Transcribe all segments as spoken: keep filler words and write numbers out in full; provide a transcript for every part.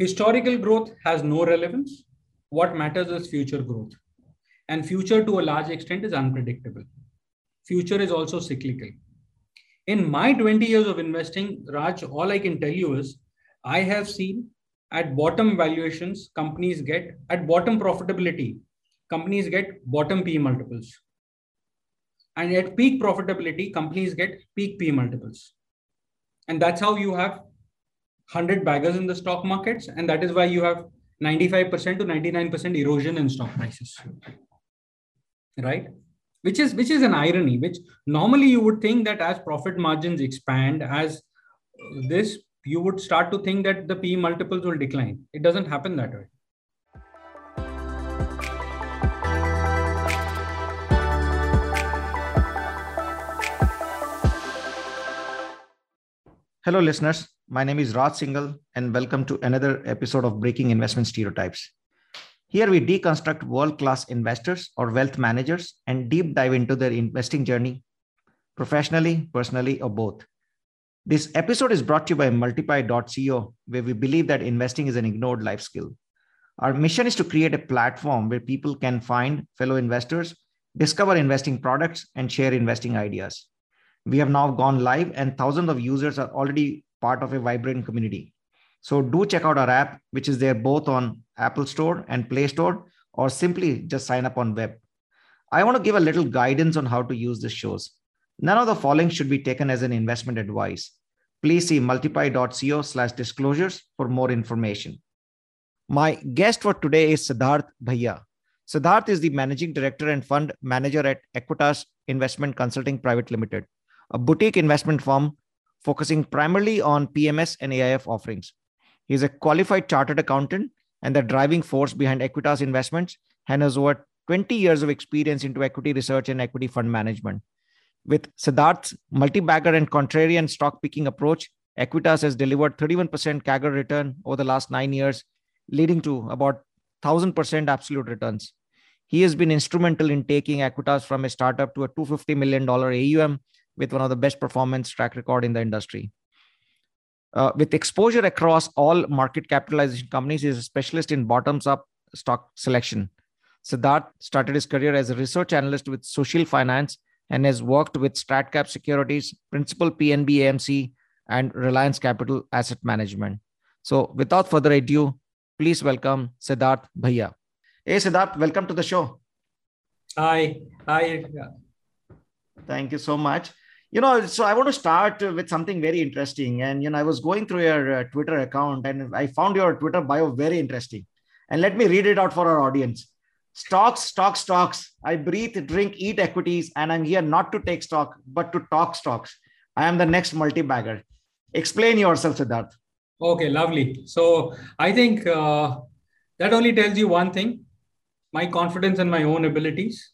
Historical growth has no relevance. What matters is future growth. And future to a large extent is unpredictable. Future is also cyclical. In my twenty years of investing, Raj, all I can tell you is I have seen at bottom valuations, companies get, at bottom profitability, companies get bottom P E multiples. And at peak profitability, companies get peak P E multiples. And that's how you have one hundred baggers in the stock markets. And that is why you have ninety-five percent to ninety-nine percent erosion in stock prices, right? Which is, which is an irony, which normally you would think that as profit margins expand, as this, you would start to think that the P E multiples will decline. It doesn't happen that way. Hello, listeners. My name is Raj Singhal, and welcome to another episode of Breaking Investment Stereotypes. Here we deconstruct world-class investors or wealth managers and deep dive into their investing journey, professionally, personally, or both. This episode is brought to you by Multiply dot co, where we believe that investing is an ignored life skill. Our mission is to create a platform where people can find fellow investors, discover investing products, and share investing ideas. We have now gone live and thousands of users are already part of a vibrant community. So do check out our app, which is there both on Apple Store and Play Store, or simply just sign up on web. I want to give a little guidance on how to use these shows. None of the following should be taken as an investment advice. Please see multiply dot co slash disclosures for more information. My guest for today is Siddharth Bhaiya. Siddharth is the Managing Director and Fund Manager at Equitas Investment Consulting Private Limited, a boutique investment firm focusing primarily on P M S and A I F offerings. He is a qualified chartered accountant and the driving force behind Equitas Investments and has over twenty years of experience into equity research and equity fund management. With Siddharth's multi-bagger and contrarian stock picking approach, Equitas has delivered thirty-one percent C A G R return over the last nine years, leading to about one thousand percent absolute returns. He has been instrumental in taking Equitas from a startup to a two hundred fifty million dollars A U M, with one of the best performance track record in the industry. Uh, with exposure across all market capitalization companies, he is a specialist in bottoms-up stock selection. Siddharth started his career as a research analyst with Social Finance and has worked with StratCap Securities, Principal P N B A M C, and Reliance Capital Asset Management. So without further ado, please welcome Siddharth Bhaiya. Hey Siddharth, welcome to the show. Hi. Hi. Thank you so much. You know, so I want to start with something very interesting. And, you know, I was going through your uh, Twitter account and I found your Twitter bio very interesting. And let me read it out for our audience. Stocks, stocks, stocks. I breathe, drink, eat equities, and I'm here not to take stock, but to talk stocks. I am the next multi-bagger. Explain yourself, Siddharth. Okay, lovely. So I think uh, that only tells you one thing, my confidence in my own abilities.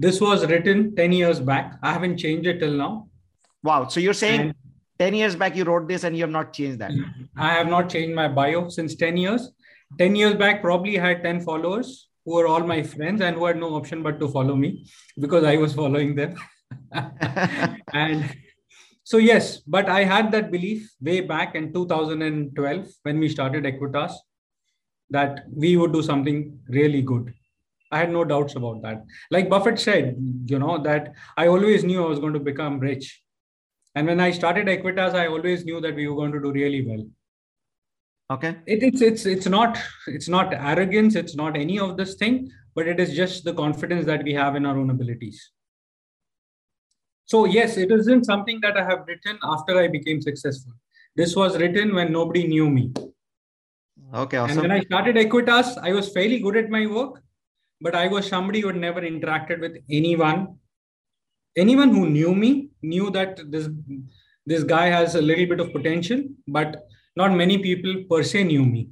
This was written ten years back. I haven't changed it till now. Wow. So you're saying and ten years back, you wrote this and you have not changed that. I have not changed my bio since ten years. ten years back, probably had ten followers who were all my friends and who had no option but to follow me because I was following them. And so, yes, but I had that belief way back in two thousand twelve when we started Equitas that we would do something really good. I had no doubts about that. Like Buffett said, you know, that I always knew I was going to become rich. And when I started Equitas, I always knew that we were going to do really well. Okay. It, it's, it's, it's not, it's not arrogance. It's not any of this thing, but it is just the confidence that we have in our own abilities. So yes, it isn't something that I have written after I became successful. This was written when nobody knew me. Okay. Awesome. And when I started Equitas, I was fairly good at my work. But I was somebody who had never interacted with anyone. Anyone who knew me knew that this, this guy has a little bit of potential, but not many people per se knew me.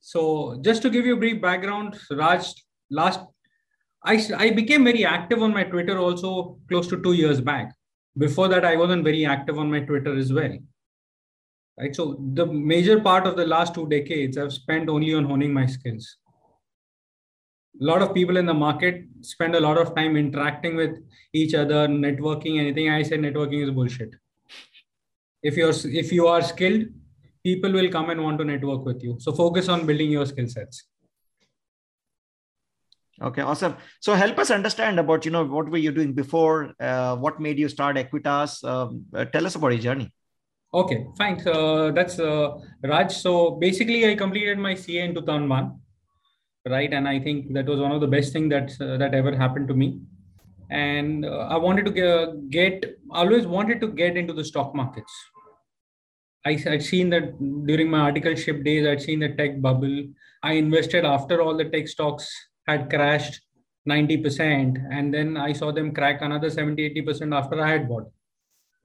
So just to give you a brief background, Raj, last, I, I became very active on my Twitter also close to two years back. Before that, I wasn't very active on my Twitter as well. Right. So the major part of the last two decades, I've spent only on honing my skills. A lot of people in the market spend a lot of time interacting with each other, networking, anything. I say networking is bullshit. If you're, if you are skilled, people will come and want to network with you. So focus on building your skill sets. Okay, awesome. So help us understand about, you know, what were you doing before? Uh, what made you start Equitas? Um, uh, tell us about your journey. Okay, thanks. Uh, that's uh, Raj. So basically, I completed my C A in two thousand one, right? And I think that was one of the best things that uh, that ever happened to me. And uh, I wanted to get, get, always wanted to get into the stock markets. I, I'd seen that during my articleship days, I'd seen the tech bubble. I invested after all the tech stocks had crashed ninety percent. And then I saw them crack another seventy, eighty percent after I had bought.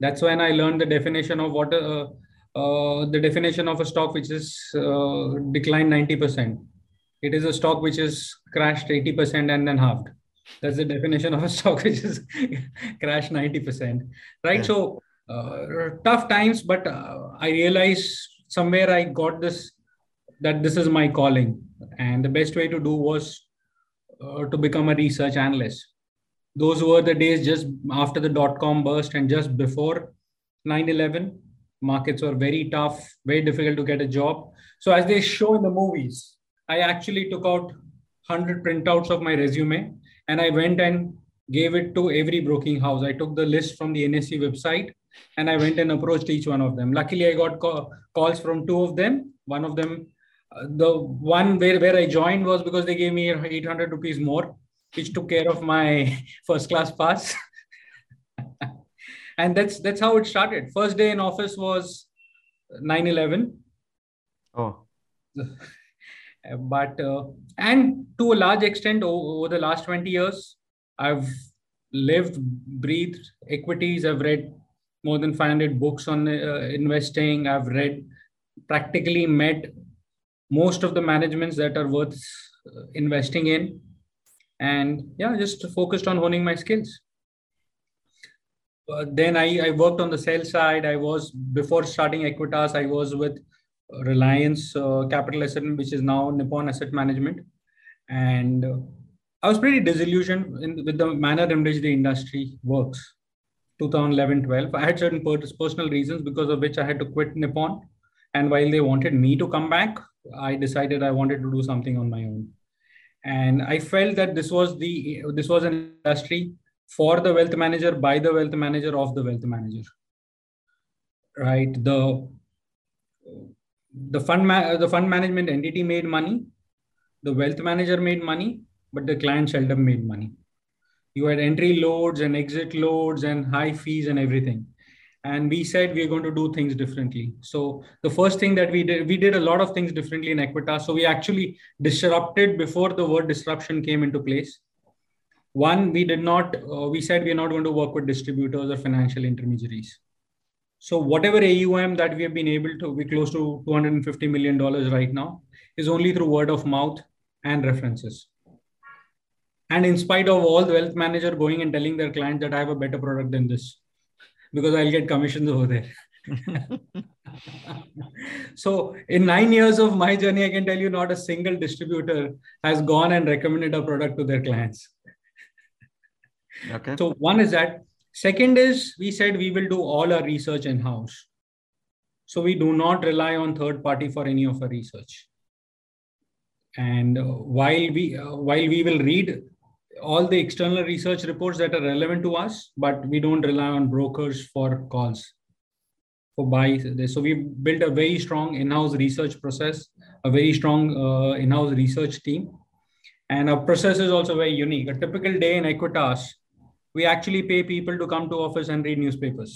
That's when I learned the definition of what, uh, uh, the definition of a stock which is uh, declined ninety percent. It is a stock which is crashed eighty percent and then halved. That's the definition of a stock which is crashed ninety percent, right? Yeah. So uh, tough times, but uh, I realized somewhere I got this, that this is my calling. And the best way to do was uh, to become a research analyst. Those were the days just after the dot-com burst and just before nine eleven, markets were very tough, very difficult to get a job. So as they show in the movies, I actually took out one hundred printouts of my resume. And I went and gave it to every broking house. I took the list from the N S E website and I went and approached each one of them. Luckily, I got call, calls from two of them. One of them, uh, the one where, where I joined was because they gave me eight hundred rupees more, which took care of my first class pass. And that's that's how it started. First day in office was nine eleven. Oh. But, uh, and to a large extent, over the last twenty years, I've lived, breathed equities. I've read more than five hundred books on uh, investing. I've read, practically met most of the managements that are worth investing in. And yeah, just focused on honing my skills. Uh, then I, I worked on the sales side. I was, before starting Equitas, I was with Reliance uh, Capital Asset, which is now Nippon Asset Management. And uh, I was pretty disillusioned in, with the manner in which the industry works. twenty eleven twelve, I had certain personal reasons because of which I had to quit Nippon. And while they wanted me to come back, I decided I wanted to do something on my own. And I felt that this was the this was an industry for the wealth manager, by the wealth manager, of the wealth manager. Right? The The fund, ma- the fund management entity made money, the wealth manager made money, but the client seldom made money. You had entry loads and exit loads and high fees and everything. And we said, we're going to do things differently. So the first thing that we did, we did a lot of things differently in Equitas. So we actually disrupted before the word disruption came into place. One, we did not, uh, we said, we're not going to work with distributors or financial intermediaries. So whatever A U M that we have been able to, we're close to two hundred fifty million dollars right now, is only through word of mouth and references. And in spite of all the wealth manager going and telling their client that I have a better product than this, because I'll get commissions over there. So in nine years of my journey, I can tell you not a single distributor has gone and recommended a product to their clients. Okay. So one is that. Second is, we said we will do all our research in-house. So we do not rely on third party for any of our research. And uh, while we uh, while we will read all the external research reports that are relevant to us, but we don't rely on brokers for calls, for buys. So we built a very strong in-house research process, a very strong uh, in-house research team. And our process is also very unique. A typical day in Equitas, we actually pay people to come to office and read newspapers.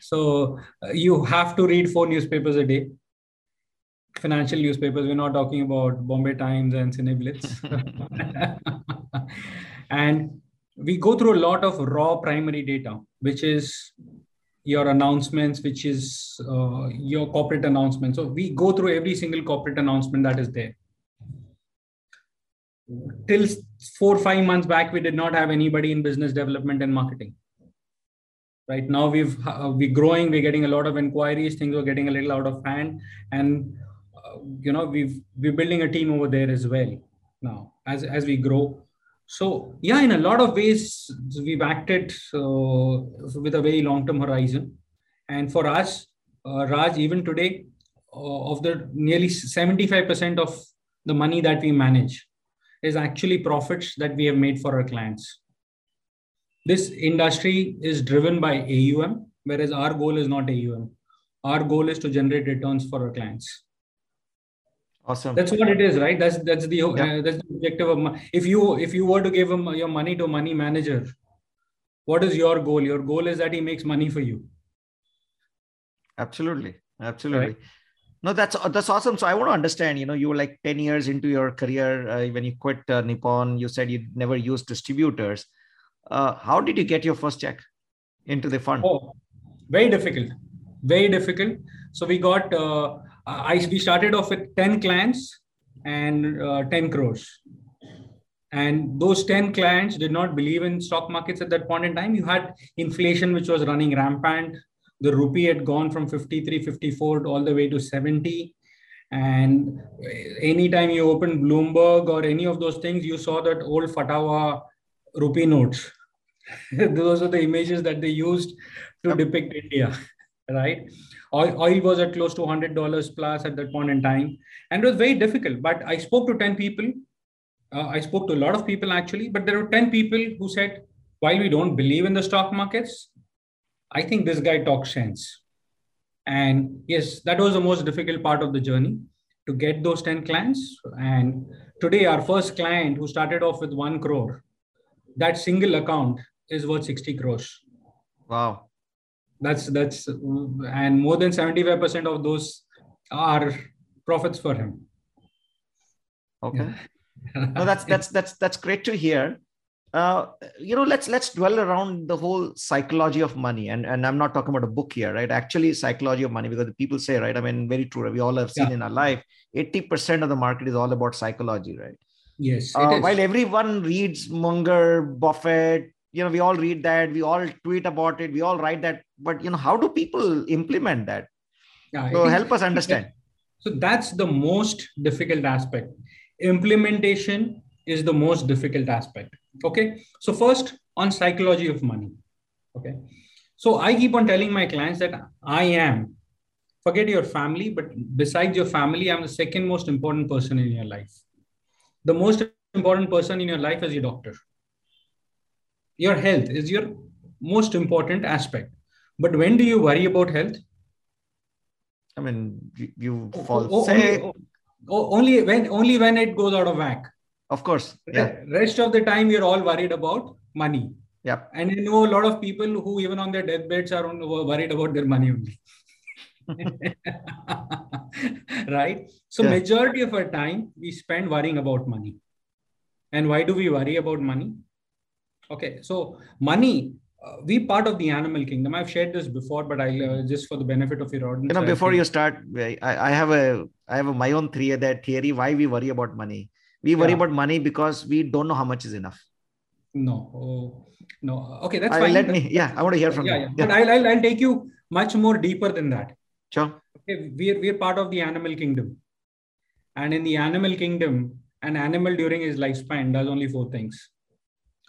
So uh, you have to read four newspapers a day. Financial newspapers, we're not talking about Bombay Times and Cineblitz. And we go through a lot of raw primary data, which is your announcements, which is uh, your corporate announcements. So we go through every single corporate announcement that is there. Till four or five months back, we did not have anybody in business development and marketing. Right now, we've uh, we're growing. We're getting a lot of inquiries. Things are getting a little out of hand, and uh, you know we've we're building a team over there as well now as as we grow. So yeah, in a lot of ways, we've acted uh, with a very long-term horizon, and for us, uh, Raj, even today, uh, of the nearly seventy-five percent of the money that we manage is actually profits that we have made for our clients. This industry is driven by A U M, whereas our goal is not A U M. Our goal is to generate returns for our clients. Awesome. That's what it is, right? That's that's the yeah. uh, that's the objective of money. If you if you were to give him your money to a money manager, what is your goal? Your goal is that he makes money for you. Absolutely, absolutely. Right? No, that's that's awesome. So I want to understand. You know, you were like ten years into your career uh, when you quit uh, Nippon. You said you never used distributors. Uh, how did you get your first check into the fund? Oh, very difficult, very difficult. So we got. Uh, I, we started off with ten clients and uh, ten crores. And those ten clients did not believe in stock markets at that point in time. You had inflation, which was running rampant. The rupee had gone from fifty-three, fifty-four all the way to seventy. And anytime you opened Bloomberg or any of those things, you saw that old Fatawa rupee notes. Those are the images that they used to depict India. Right? Oil, oil was at close to one hundred dollars plus at that point in time. And it was very difficult. But I spoke to ten people. Uh, I spoke to a lot of people, actually. But there were ten people who said, while we don't believe in the stock markets, I think this guy talks sense. And yes, that was the most difficult part of the journey, to get those ten clients. And today, our first client who started off with one crore, that single account is worth sixty crores. Wow. That's, that's, and more than seventy-five percent of those are profits for him. Okay. Yeah. No, that's, that's, that's, that's great to hear. Uh, you know, let's, let's dwell around the whole psychology of money. And, and I'm not talking about a book here, right? Actually, psychology of money, because the people say, right, I mean, very true. We all have seen yeah. in our life, eighty percent of the market is all about psychology, right? Yes. Uh, while everyone reads Munger, Buffett, you know, we all read that, we all tweet about it, we all write that, but, you know, how do people implement that? Yeah, so help us understand. So that's the most difficult aspect. Implementation is the most difficult aspect. Okay. So first, on psychology of money. Okay. So I keep on telling my clients that I am, forget your family, but besides your family, I'm the second most important person in your life. The most important person in your life is your doctor. Your health is your most important aspect. But when do you worry about health? I mean, you fall oh, sick. Only, oh, only when only when it goes out of whack. Of course. Yeah. Rest of the time, you're all worried about money. Yeah. And I know a lot of people who even on their deathbeds are worried about their money only. Right? So yeah. Majority of our time, we spend worrying about money. And why do we worry about money? Okay, so money, uh, we part of the animal kingdom. I've shared this before, but I'll uh, just for the benefit of your audience. You know, before you start, I, I have a I have a, my own theory that theory why we worry about money. We worry yeah. about money because we don't know how much is enough. No, oh, no. Okay, that's I, fine. Let me. Yeah, I want to hear from yeah, you. Yeah. But yeah. I'll, I'll I'll take you much more deeper than that. Sure. Okay, we're we're part of the animal kingdom, and in the animal kingdom, an animal during his lifespan does only four things.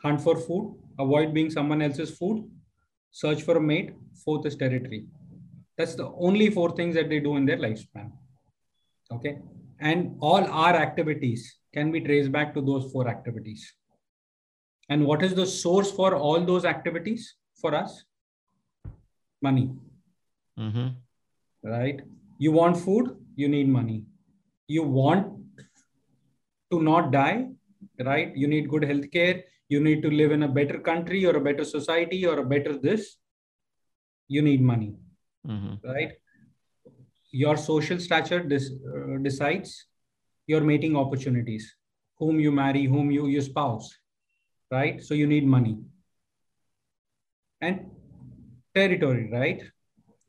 Hunt for food, avoid being someone else's food, search for a mate, fourth is territory. That's the only four things that they do in their lifespan. Okay. And all our activities can be traced back to those four activities. And what is the source for all those activities for us? Money. Mm-hmm. Right. You want food, you need money. You want to not die, right? You need good health care. You need to live in a better country or a better society or a better this. You need money, mm-hmm. right? Your social stature dis, uh, decides your mating opportunities, whom you marry, whom you your spouse, right? So you need money. And territory, right?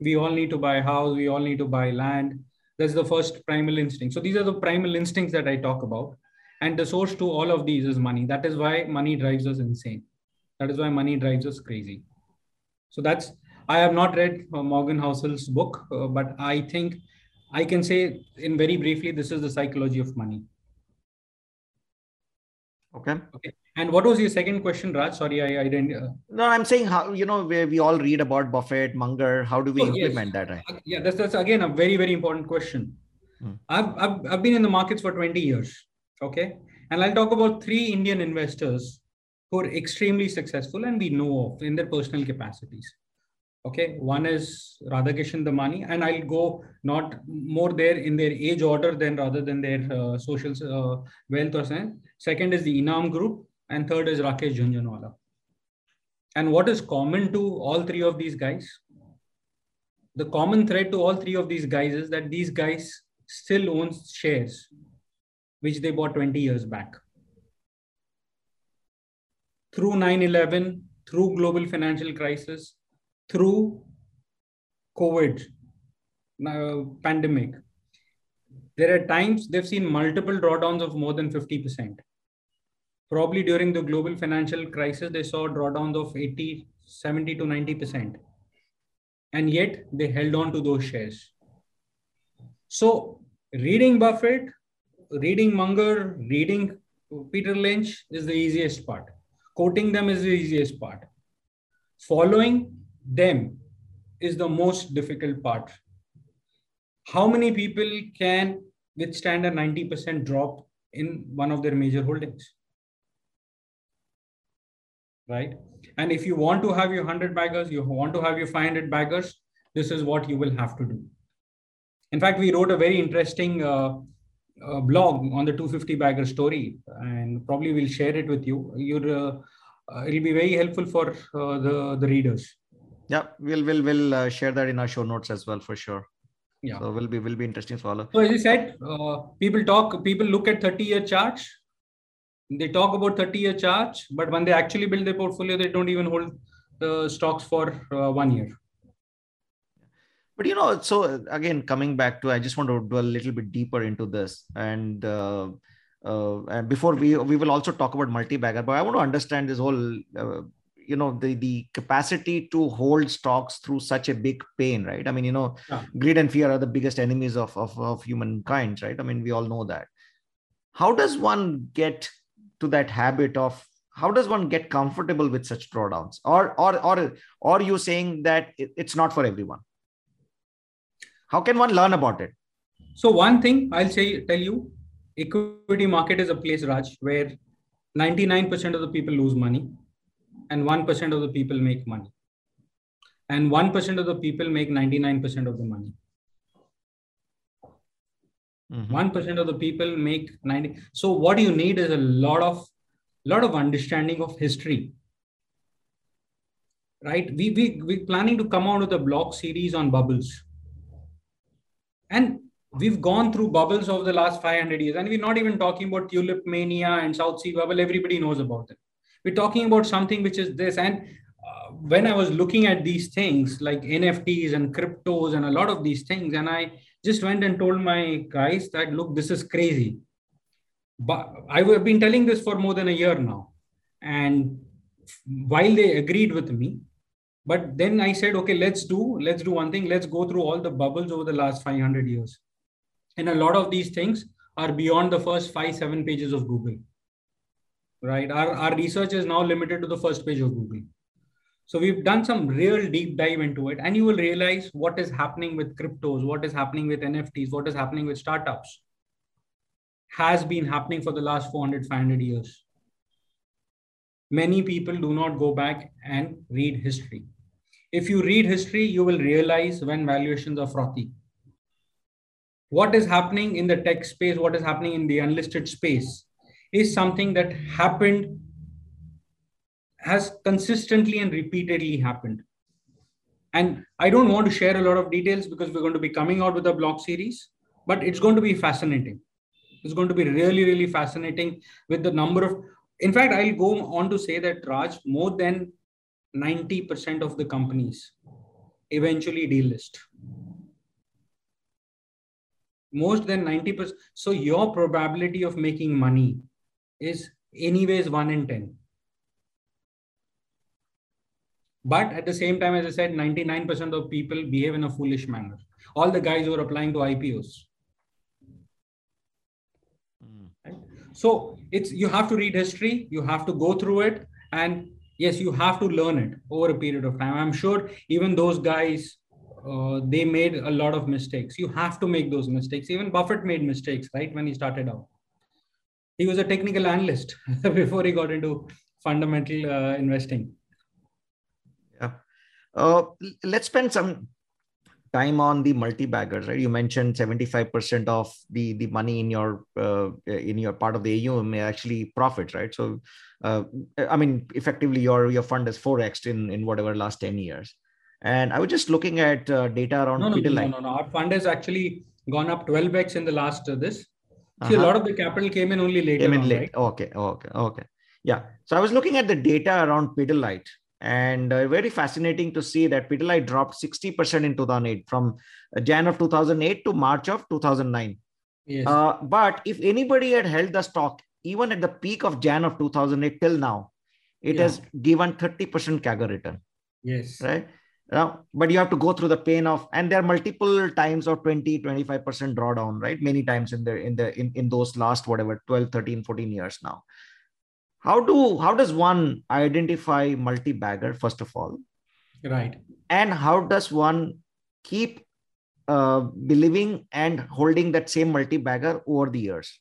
We all need to buy a house. We all need to buy land. That's the first primal instinct. So these are the primal instincts that I talk about. And the source to all of these is money. That is why money drives us insane. That is why money drives us crazy. So that's, I have not read uh, Morgan Housel's book, uh, but I think I can say in very briefly, this is the psychology of money. Okay. Okay. And what was your second question, Raj? Sorry, I, I didn't. Uh... No, I'm saying how, you know, where we all read about Buffett, Munger, how do we oh, implement yes. that? Right? Yeah, that's, that's again a very, very important question. Hmm. I've, I've, I've been in the markets for twenty years. Okay. And I'll talk about three Indian investors who are extremely successful and we know of in their personal capacities. Okay. One is Radhakishan Damani, and I'll go not more there in their age order than rather than their uh, social uh, wealth or something. Second is the Enam Group. And third is Rakesh Jhunjhunwala. And what is common to all three of these guys? The common thread to all three of these guys is that these guys still own shares, which they bought twenty years back. Through nine eleven, through global financial crisis, through COVID, uh, pandemic, there are times they've seen multiple drawdowns of more than fifty percent. Probably during the global financial crisis, they saw drawdowns of eighty, seventy to ninety percent. And yet they held on to those shares. So reading Buffett, reading Munger, reading Peter Lynch is the easiest part. Quoting them is the easiest part. Following them is the most difficult part. How many people can withstand a ninety percent drop in one of their major holdings? Right? And if you want to have your hundred baggers, you want to have your five hundred baggers, this is what you will have to do. In fact, we wrote a very interesting uh, uh, blog on the two fifty bagger story, and probably we'll share it with you. You'd, uh, uh, it'll be very helpful for uh, the, the readers. Yeah, we'll, we'll, we'll uh, share that in our show notes as well, for sure. Yeah. So will be, will be interesting for all of. So as you said, uh, people talk, people look at thirty year charts. They talk about thirty year charts, but when they actually build their portfolio, they don't even hold the stocks for uh, one year. But, you know, so again, coming back to, I just want to dwell a little bit deeper into this. And, uh, uh, and before we, we will also talk about multi-bagger, but I want to understand this whole, uh, you know, the, the capacity to hold stocks through such a big pain, right? I mean, you know, yeah. greed and fear are the biggest enemies of, of, of humankind, right? I mean, we all know that. How does one get to that habit of, how does one get comfortable with such drawdowns? Or, or, or, or you saying that it, it's not for everyone? How can one learn about it? So one thing I'll say, tell you, equity market is a place, Raj, where ninety-nine percent of the people lose money and one percent of the people make money. And one percent of the people make ninety-nine percent of the money. one percent of the people make ninety. So what you need is a lot of, lot of understanding of history, right? We, we, we're planning to come out with a blog series on bubbles. And we've gone through bubbles over the last five hundred years. And we're not even talking about tulip mania and South Sea bubble. Everybody knows about it. We're talking about something which is this. And uh, when I was looking at these things like N F Ts and cryptos and a lot of these things, and I just went and told my guys that, look, this is crazy. But I have been telling this for more than a year now. And while they agreed with me, but then I said, okay, let's do, let's do one thing. Let's go through all the bubbles over the last five hundred years. And a lot of these things are beyond the first five, seven pages of Google, right? Our, our research is now limited to the first page of Google. So we've done some real deep dive into it, and you will realize what is happening with cryptos, what is happening with N F Ts, what is happening with startups has been happening for the last four hundred, five hundred years. Many people do not go back and read history. If you read history, you will realize when valuations are frothy. What is happening in the tech space, what is happening in the unlisted space is something that happened has consistently and repeatedly happened. And I don't want to share a lot of details because we're going to be coming out with a blog series, but it's going to be fascinating. It's going to be really, really fascinating with the number of, in fact, I'll go on to say that, Raj, more than ninety percent of the companies eventually delist. Most than ninety percent. So your probability of making money is anyways one in ten. But at the same time, as I said, ninety-nine percent of people behave in a foolish manner. All the guys who are applying to I P Os. Mm. Right? So it's, you have to read history, you have to go through it, and yes, you have to learn it over a period of time. I'm sure even those guys, uh, they made a lot of mistakes. You have to make those mistakes. Even Buffett made mistakes, right? When he started out, he was a technical analyst before he got into fundamental uh, investing. Yeah. Uh, let's spend some time on the multi-baggers, right? You mentioned seventy-five percent of the, the money in your, uh, in your part of the A U M actually profits, right? So, uh, I mean, effectively your, your fund is four X'd in, in whatever last ten years. And I was just looking at uh, data around no, no, Pidilite. No, no, no, our fund has actually gone up twelve X in the last uh, this. See, uh-huh. a lot of the capital came in only later. Came in on, late. Right? Okay, okay, okay. Yeah. So I was looking at the data around Pidilite. And uh, very fascinating to see that Pidilite dropped sixty percent in two thousand eight, from Jan of two thousand eight to March of two thousand nine. Yes. Uh, but if anybody had held the stock, even at the peak of Jan of two thousand eight till now, it yeah. has given thirty percent C A G R return. Yes. Right? Now, but you have to go through the pain of, and there are multiple times of twenty, twenty-five percent drawdown, right? Many times in the, in the, in, in those last, whatever, twelve, thirteen, fourteen years now. How do, how does one identify multi-bagger, first of all? Right. And how does one keep uh, believing and holding that same multi-bagger over the years?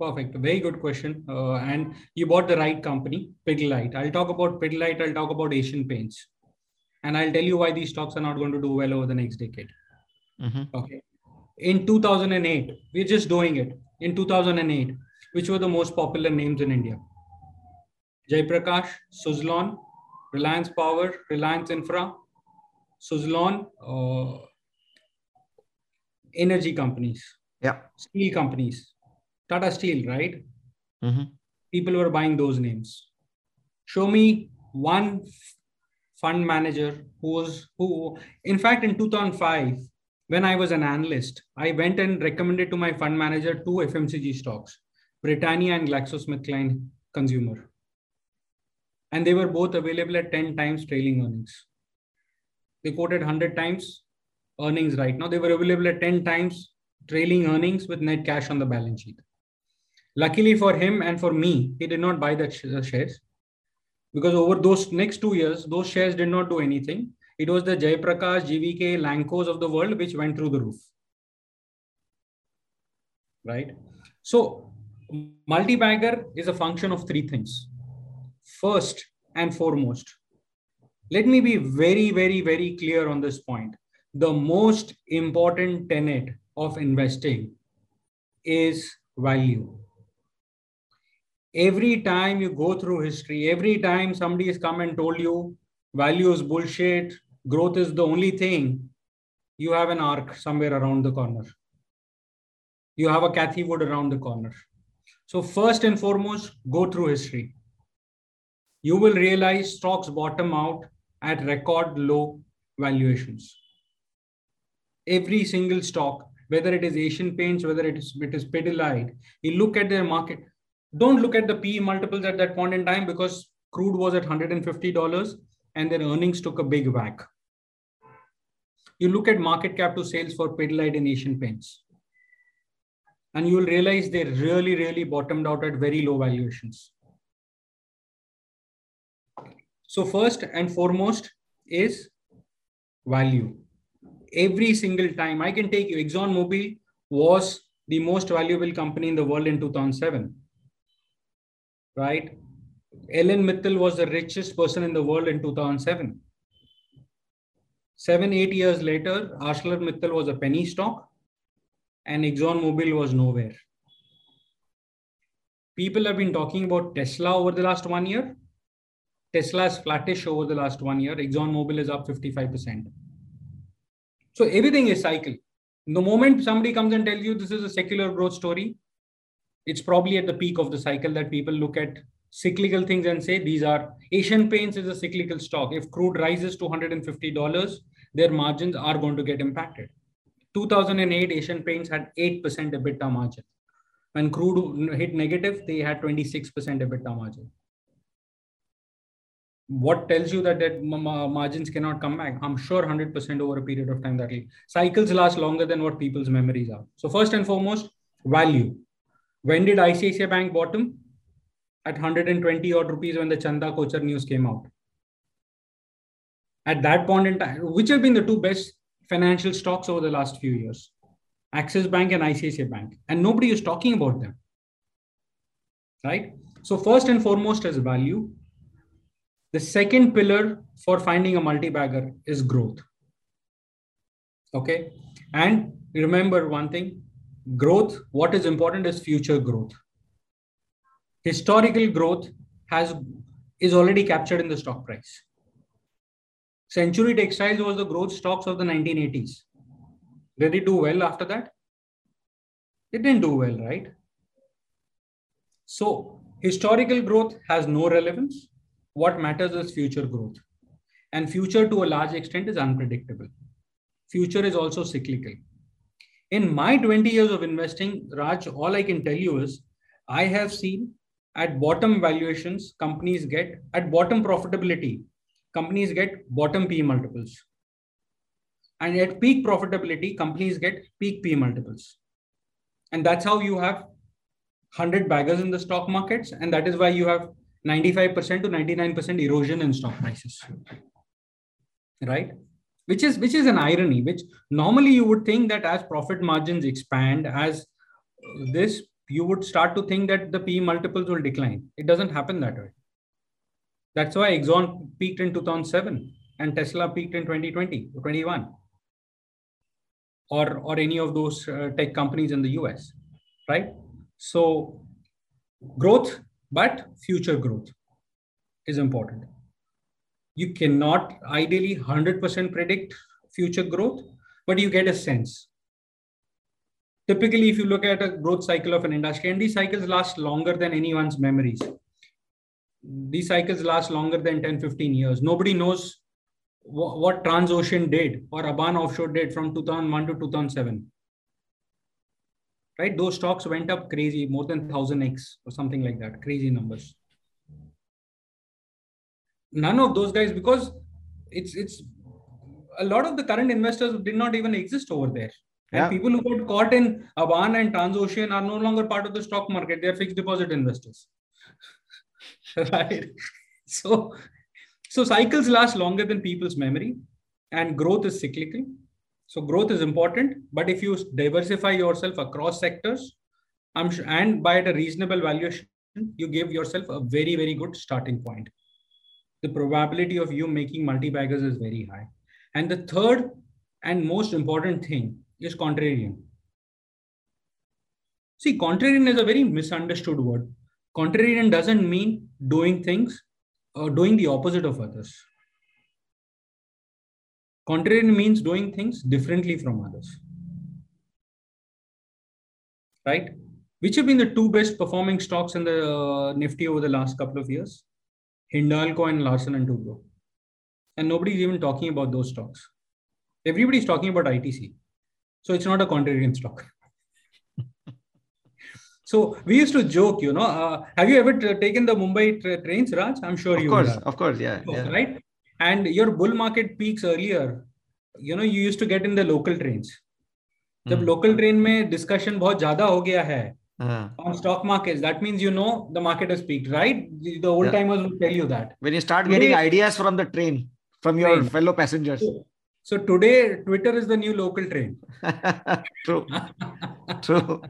Perfect. Very good question. Uh, and you bought the right company, Pidilite. I'll talk about Pidilite. I'll talk about Asian Paints. And I'll tell you why these stocks are not going to do well over the next decade. Mm-hmm. Okay. In two thousand eight, we're just doing it. In two thousand eight, which were the most popular names in India? Jaiprakash, Suzlon, Reliance Power, Reliance Infra, Suzlon, uh, energy companies, yeah, steel companies, Tata Steel, right? Mm-hmm. People were buying those names. Show me one fund manager who was, who, in fact, in two thousand five, when I was an analyst, I went and recommended to my fund manager two F M C G stocks, Britannia and GlaxoSmithKline Consumer. And they were both available at ten times trailing earnings. They quoted one hundred times earnings right now. They were available at ten times trailing earnings with net cash on the balance sheet. Luckily for him and for me, he did not buy the shares, because over those next two years, those shares did not do anything. It was the Jaiprakash, G V K, Lankos of the world, which went through the roof. Right? So multi-bagger is a function of three things. First and foremost, let me be very, very, very clear on this point. The most important tenet of investing is value. Every time you go through history, every time somebody has come and told you value is bullshit, growth is the only thing, you have an arc somewhere around the corner. You have a Cathie Wood around the corner. So first and foremost, go through history. You will realize stocks bottom out at record low valuations. Every single stock, whether it is Asian Paints, whether it is, it is Pidilite, you look at their market. Don't look at the P E multiples at that point in time, because crude was at one hundred fifty dollars and their earnings took a big whack. You look at market cap to sales for Pidilite and Asian Paints, and you will realize they really, really bottomed out at very low valuations. So first and foremost is value. Every single time, I can take you, ExxonMobil was the most valuable company in the world in two thousand seven, right? Ellen Mittal was the richest person in the world in two thousand seven. Seven, eight years later, Arcelor Mittal was a penny stock and ExxonMobil was nowhere. People have been talking about Tesla over the last one year. Tesla is flattish over the last one year. ExxonMobil is up fifty-five percent. So everything is cycle. The moment somebody comes and tells you this is a secular growth story, it's probably at the peak of the cycle that people look at cyclical things and say these are, Asian Paints is a cyclical stock. If crude rises to one hundred fifty dollars, their margins are going to get impacted. two thousand eight, Asian Paints had eight percent EBITDA margin. When crude hit negative, they had twenty-six percent EBITDA margin. What tells you that, that margins cannot come back? I'm sure one hundred percent over a period of time that will. Cycles last longer than what people's memories are. So first and foremost, value. When did I C I C I Bank bottom? At one hundred twenty odd rupees when the Chanda Kochar news came out. At that point in time, which have been the two best financial stocks over the last few years? Axis Bank and I C I C I Bank. And nobody is talking about them, right? So first and foremost is value. The second pillar for finding a multi-bagger is growth. Okay. And remember one thing, growth, what is important is future growth. Historical growth has is already captured in the stock price. Century Textiles was the growth stocks of the nineteen eighties. Did it do well after that? It didn't do well, right? So historical growth has no relevance. What matters is future growth. And future to a large extent is unpredictable. Future is also cyclical. In my twenty years of investing, Raj, all I can tell you is I have seen at bottom valuations, companies get, at bottom profitability, companies get bottom P multiples. And at peak profitability, companies get peak P multiples. And that's how you have one hundred baggers in the stock markets. And that is why you have ninety-five percent to ninety-nine percent erosion in stock prices, right? Which is, which is an irony, which normally you would think that as profit margins expand, as this, you would start to think that the P multiples will decline. It doesn't happen that way. That's why Exxon peaked in two thousand seven and Tesla peaked in twenty twenty or twenty-one or, or any of those uh, tech companies in the U S, right? So growth, but future growth is important. You cannot ideally one hundred percent predict future growth, but you get a sense. Typically, if you look at a growth cycle of an industry, and these cycles last longer than anyone's memories. These cycles last longer than ten, fifteen years. Nobody knows wh what Transocean did or Aban Offshore did from two thousand one to two thousand seven. Right? Those stocks went up crazy, more than one thousand X or something like that. Crazy numbers. None of those guys, because it's it's a lot of the current investors did not even exist over there. And yeah. People who got caught in Avan and Transocean are no longer part of the stock market. They are fixed deposit investors. Right? So, so cycles last longer than people's memory, and growth is cyclical. So growth is important, but if you diversify yourself across sectors, I'm sure, and buy at a reasonable valuation, you give yourself a very, very good starting point. The probability of you making multi-baggers is very high. And the third and most important thing is contrarian. See, contrarian is a very misunderstood word. Contrarian doesn't mean doing things or doing the opposite of others. Contrarian means doing things differently from others, right? Which have been the two best performing stocks in the uh, Nifty over the last couple of years? Hindalco and Larsen and Toubro. And nobody's even talking about those stocks. Everybody's talking about I T C. So it's not a contrarian stock. So we used to joke, you know, uh, have you ever taken the Mumbai tra trains, Raj? I'm sure of you course, have. Of course, yeah, oh, yeah. Right? And your bull market peaks earlier, you know, you used to get in the local trains. The mm. local train mein discussion bahut jada ho gaya hai uh-huh. on stock markets. That means, you know, the market has peaked, right? The old yeah. timers will tell you that. When you start getting today, ideas from the train, from your train. fellow passengers. So, So today, Twitter is the new local train. True. True.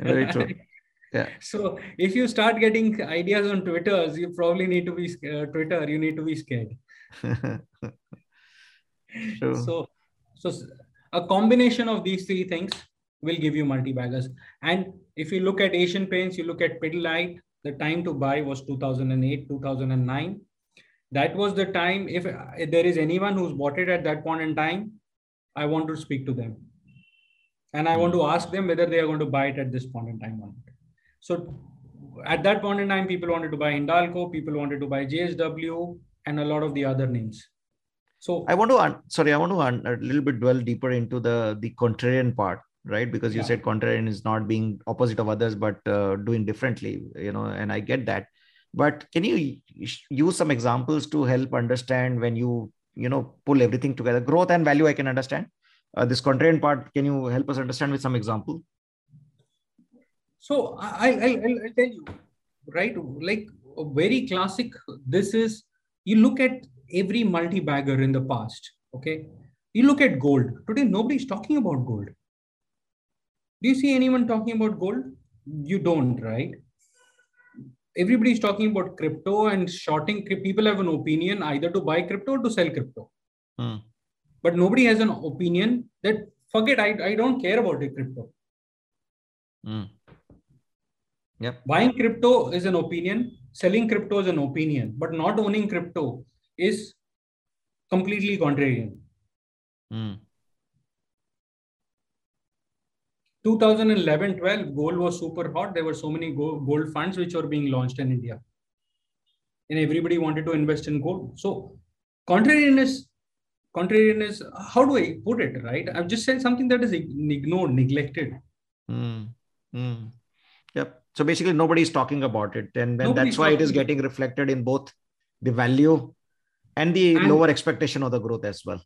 Very true. Yeah. So if you start getting ideas on Twitter, you probably need to be uh, Twitter. You need to be scared. True. So, so a combination of these three things will give you multi-baggers. And if you look at Asian Paints, you look at Pidilite. The time to buy was two thousand eight, two thousand nine. That was the time. If there is anyone who's bought it at that point in time, I want to speak to them. And I want to ask them whether they are going to buy it at this point in time or not. So at that point in time, people wanted to buy Hindalco, people wanted to buy J S W and a lot of the other names. So I want to, sorry, I want to a little bit dwell deeper into the, the contrarian part, right? Because you yeah. said contrarian is not being opposite of others, but uh, doing differently, you know, and I get that. But can you use some examples to help understand when you, you know, pull everything together? Growth and value, I can understand. Uh, this contrarian part, can you help us understand with some example? So I'll, I'll, I'll tell you, right, like a very classic, this is, you look at every multi-bagger in the past, okay? You look at gold. Today, nobody's talking about gold. Do you see anyone talking about gold? You don't, right? Everybody's talking about crypto and shorting. People have an opinion either to buy crypto or to sell crypto. Hmm. But nobody has an opinion that, forget, I, I don't care about the crypto. Hmm. Yep. Buying crypto is an opinion, selling crypto is an opinion, but not owning crypto is completely contrarian. Mm. twenty eleven twelve, gold was super hot. There were so many gold funds which were being launched in India. And everybody wanted to invest in gold. So contrarianness, contrarianness, how do I put it, right? I've just said something that is ignored, neglected. Mm. Mm. Yep. So basically, nobody is talking about it. And, and that's why it is getting reflected in both the value and the and, lower expectation of the growth as well.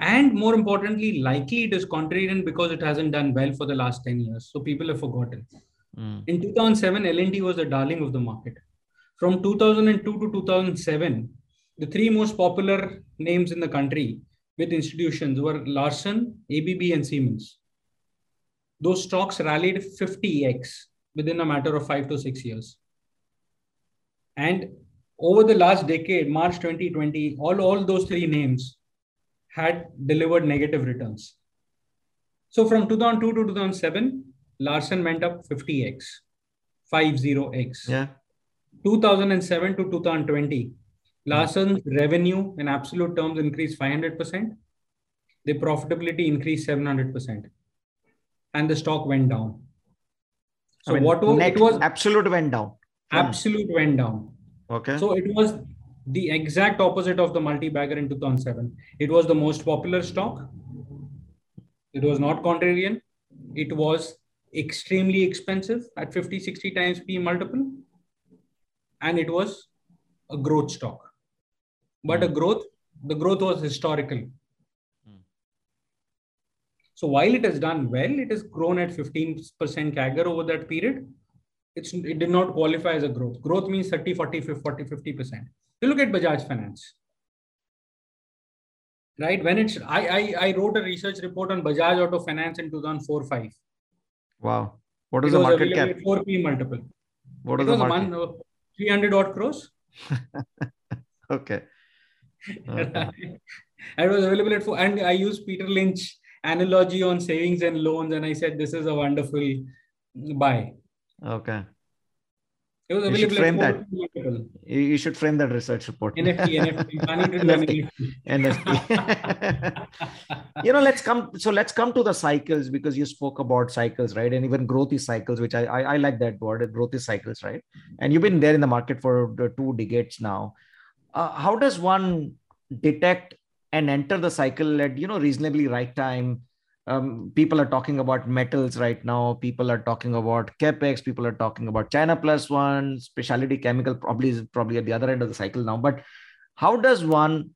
And more importantly, likely it is contrarian because it hasn't done well for the last ten years. So people have forgotten. Mm. In two thousand seven, L and T was the darling of the market. From two thousand two to two thousand seven, the three most popular names in the country with institutions were Larsen, A B B and Siemens. Those stocks rallied fifty X. Within a matter of five to six years. And over the last decade, March twenty twenty, all, all those three names had delivered negative returns. So from two thousand two to two thousand seven, Larsen went up fifty X, fifty X. Yeah. two thousand seven to two thousand twenty, Larsen's revenue in absolute terms increased five hundred percent. The profitability increased seven hundred percent. And the stock went down. So I mean, what was, it was absolute went down. Absolute went down. Okay. So it was the exact opposite of the multi-bagger in two thousand seven. It was the most popular stock. It was not contrarian. It was extremely expensive at fifty, sixty times P multiple. And it was a growth stock. But a growth, the growth was historical. So while it has done well, it has grown at fifteen percent C A G R over that period. It's, it did not qualify as a growth. Growth means thirty, forty, forty, fifty percent. You look at Bajaj Finance, right? When it's, I, I, I wrote a research report on Bajaj Auto Finance in two thousand four to five. Wow. What is the market cap? four P multiple. What is the market? One, uh, three hundred odd crores. Okay. Okay. It was available at four, and I used Peter Lynch analogy on savings and loans, and I said this is a wonderful buy. Okay. It was available. You should frame that. Multiple. You should frame that research report. N F T, N F T. You know, let's come. So let's come to the cycles, because you spoke about cycles, right? And even growthy cycles, which I I, I like that word, growthy cycles, right? And you've been there in the market for two decades now. Uh, how does one detect and enter the cycle at, you know, reasonably right time? Um, people are talking about metals right now. People are talking about CapEx. People are talking about China plus one. Specialty chemical probably is probably at the other end of the cycle now. But how does one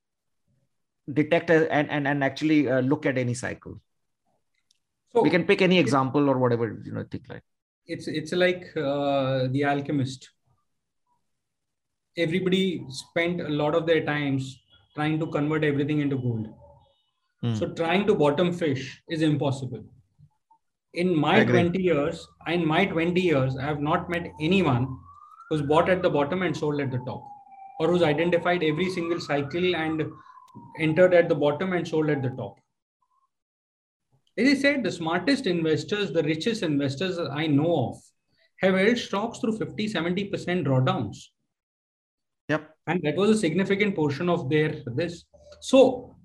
detect a, and, and, and actually uh, look at any cycle? So we can pick any example or whatever, you know, think like. It's, it's like uh, The Alchemist. Everybody spent a lot of their times trying to convert everything into gold. Mm. So trying to bottom fish is impossible. In my twenty years, in my twenty years, I have not met anyone who's bought at the bottom and sold at the top, or who's identified every single cycle and entered at the bottom and sold at the top. As I said, the smartest investors, the richest investors I know of have held stocks through fifty, seventy percent drawdowns. Yep. And that was a significant portion of their this. So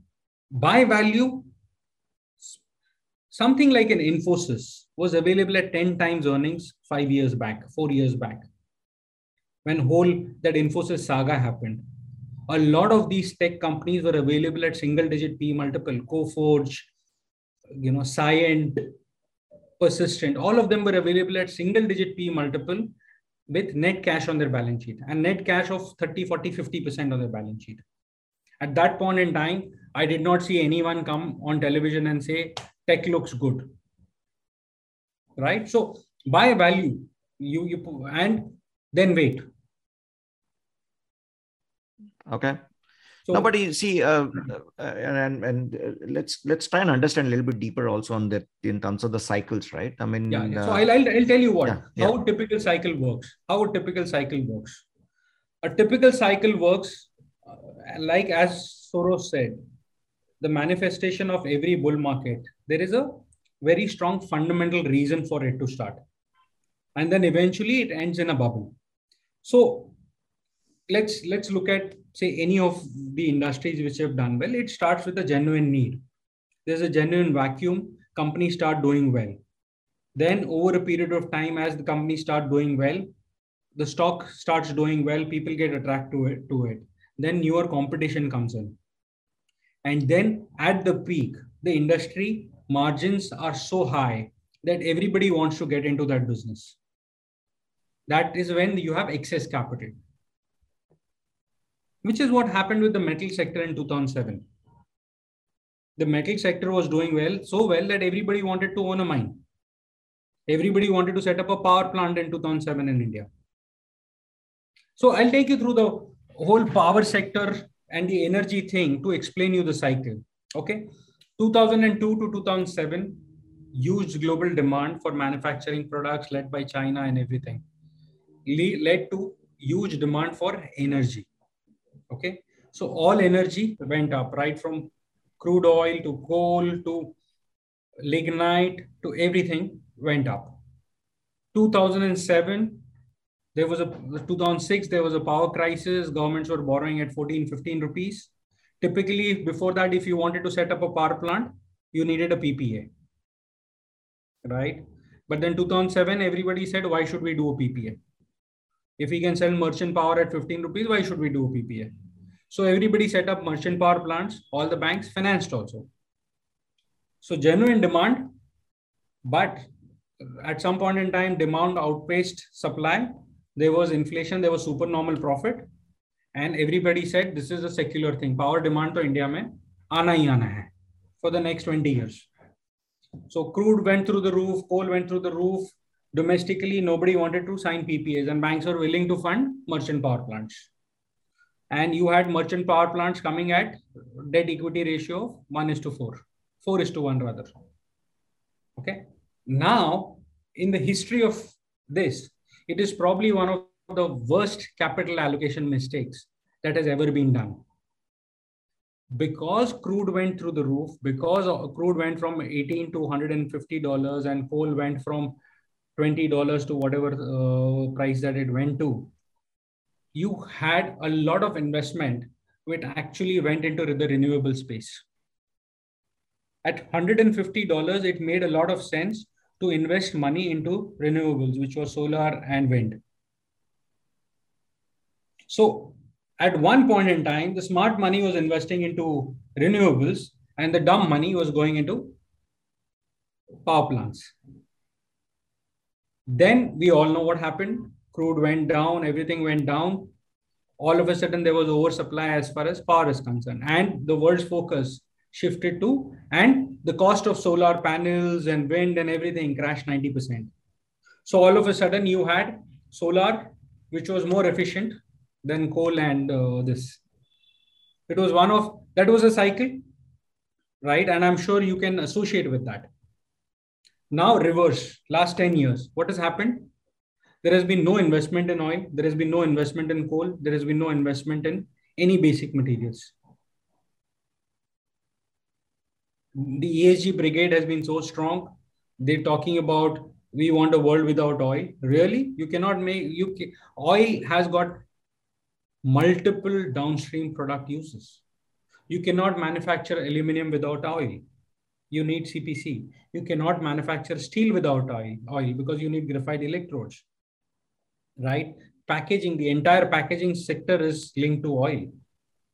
by value, something like an Infosys was available at ten times earnings five years back, four years back, when whole that Infosys saga happened. A lot of these tech companies were available at single digit P multiple, Coforge, you know, Scient, Persistent, all of them were available at single digit P multiple, with net cash on their balance sheet, and net cash of thirty, forty, fifty percent on their balance sheet. At that point in time, I did not see anyone come on television and say, tech looks good, right? So by value, you, you and then wait. Okay. So, no, but you see, uh, and and let's let's try and understand a little bit deeper also on that in terms of the cycles, right? I mean, yeah. So uh, I'll, I'll I'll tell you what yeah, yeah. how typical cycle works. How a typical cycle works. A typical cycle works uh, like as Soros said, the manifestation of every bull market. There is a very strong fundamental reason for it to start, and then eventually it ends in a bubble. So let's let's look at, say, any of the industries which have done well. It starts with a genuine need. There's a genuine vacuum. Companies start doing well. Then over a period of time, as the companies start doing well, the stock starts doing well. People get attracted to it. To it. Then newer competition comes in. And then at the peak, the industry margins are so high that everybody wants to get into that business. That is when you have excess capital, which is what happened with the metal sector in two thousand seven. The metal sector was doing well, so well that everybody wanted to own a mine. Everybody wanted to set up a power plant in two thousand seven in India. So I'll take you through the whole power sector and the energy thing to explain you the cycle. Okay. two thousand two to two thousand seven, huge global demand for manufacturing products led by China and everything led to huge demand for energy. Okay, so all energy went up, right? From crude oil to coal to lignite to everything went up. two thousand seven, there was a two thousand six, there was a power crisis. Governments were borrowing at fourteen, fifteen rupees. Typically, before that, if you wanted to set up a power plant, you needed a P P A, right? But then two thousand seven, everybody said, why should we do a P P A? If we can sell merchant power at fifteen rupees, why should we do a P P A? So everybody set up merchant power plants, all the banks financed also. So genuine demand, but at some point in time, demand outpaced supply. There was inflation, there was supernormal profit. And everybody said, this is a secular thing. Power demand to India mein aana hi aana hai for the next twenty years. So crude went through the roof, coal went through the roof. Domestically, nobody wanted to sign P P As and banks were willing to fund merchant power plants. And you had merchant power plants coming at debt equity ratio of one is to four, four is to one rather. Okay. Now, in the history of this, it is probably one of the worst capital allocation mistakes that has ever been done. Because crude went through the roof, because crude went from eighteen to one hundred fifty dollars and coal went from twenty dollars to whatever uh, price that it went to, you had a lot of investment which actually went into the renewable space. At one hundred fifty dollars, it made a lot of sense to invest money into renewables, which was solar and wind. So at one point in time, the smart money was investing into renewables and the dumb money was going into power plants. Then we all know what happened. Crude went down, everything went down. All of a sudden there was oversupply as far as power is concerned. And the world's focus shifted to, and the cost of solar panels and wind and everything crashed ninety percent. So all of a sudden you had solar, which was more efficient than coal and uh, this. It was one of, that was a cycle, right? And I'm sure you can associate with that. Now reverse, last ten years, what has happened? There has been no investment in oil. There has been no investment in coal. There has been no investment in any basic materials. The E S G brigade has been so strong. They're talking about, we want a world without oil. Really? You cannot make, you can, oil has got multiple downstream product uses. You cannot manufacture aluminum without oil. You need C P C. You cannot manufacture steel without oil, oil because you need graphite electrodes, right? Packaging, the entire packaging sector is linked to oil.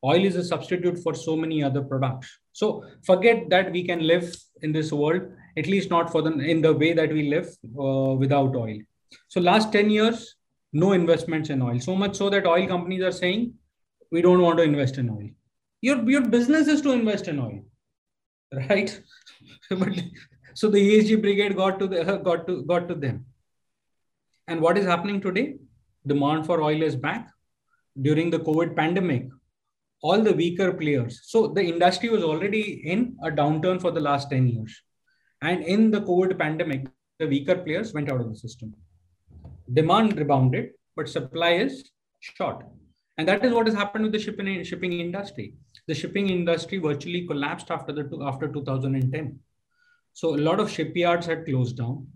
Oil is a substitute for so many other products. So forget that we can live in this world, at least not for the, in the way that we live uh, without oil. So last ten years, no investments in oil. So much so that oil companies are saying, we don't want to invest in oil. Your, your business is to invest in oil. Right, but so the E S G brigade got to the, got to got to them, And what is happening today? Demand for oil is back. During the COVID pandemic, all the weaker players. So the industry was already in a downturn for the last ten years. And in the COVID pandemic, the weaker players went out of the system. Demand rebounded, but supply is short. And that is what has happened with the shipping, shipping industry. The shipping industry virtually collapsed after, the, after two thousand ten. So a lot of shipyards had closed down.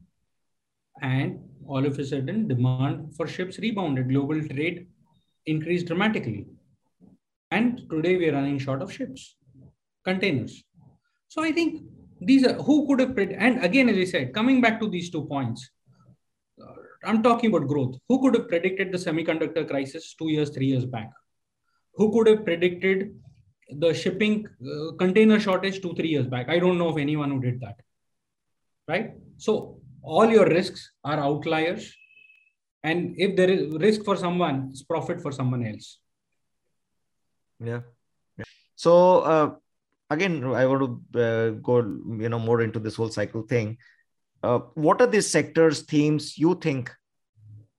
And all of a sudden, demand for ships rebounded. Global trade increased dramatically. And today we are running short of ships, containers. So I think these are, who could have predicted, and again, as I said, coming back to these two points, uh, I'm talking about growth. Who could have predicted the semiconductor crisis two years, three years back? Who could have predicted the shipping uh, container shortage two, three years back? I don't know of anyone who did that, right? So all your risks are outliers. And if there is risk for someone, it's profit for someone else. Yeah. yeah. So, uh, again, I want to uh, go, you know, more into this whole cycle thing. Uh, what are these sectors, themes you think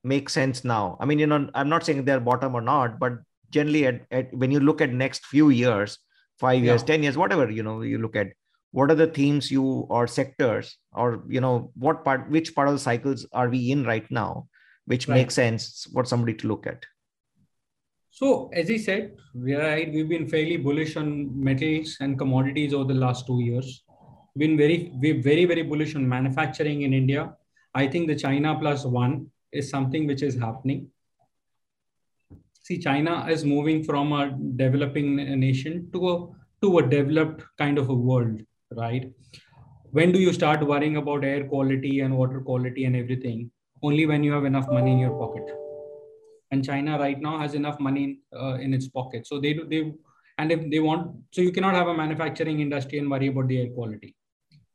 make sense now? I mean, you know, I'm not saying they're bottom or not, but generally at, at when you look at next few years, five years, yeah. ten years, whatever, you know, you look at, what are the themes you or sectors or, you know, what part, which part of the cycles are we in right now, which right. makes sense for somebody to look at? So, as I said, we're right, we've been fairly bullish on metals and commodities over the last two years. Been very, we're very, very bullish on manufacturing in India. I think the China plus one is something which is happening. See, China is moving from a developing nation to a, to a developed kind of a world, right? When do you start worrying about air quality and water quality and everything? Only when you have enough money in your pocket. And China right now has enough money uh, in its pocket. So they do, they, and if they want, so you cannot have a manufacturing industry and worry about the air quality.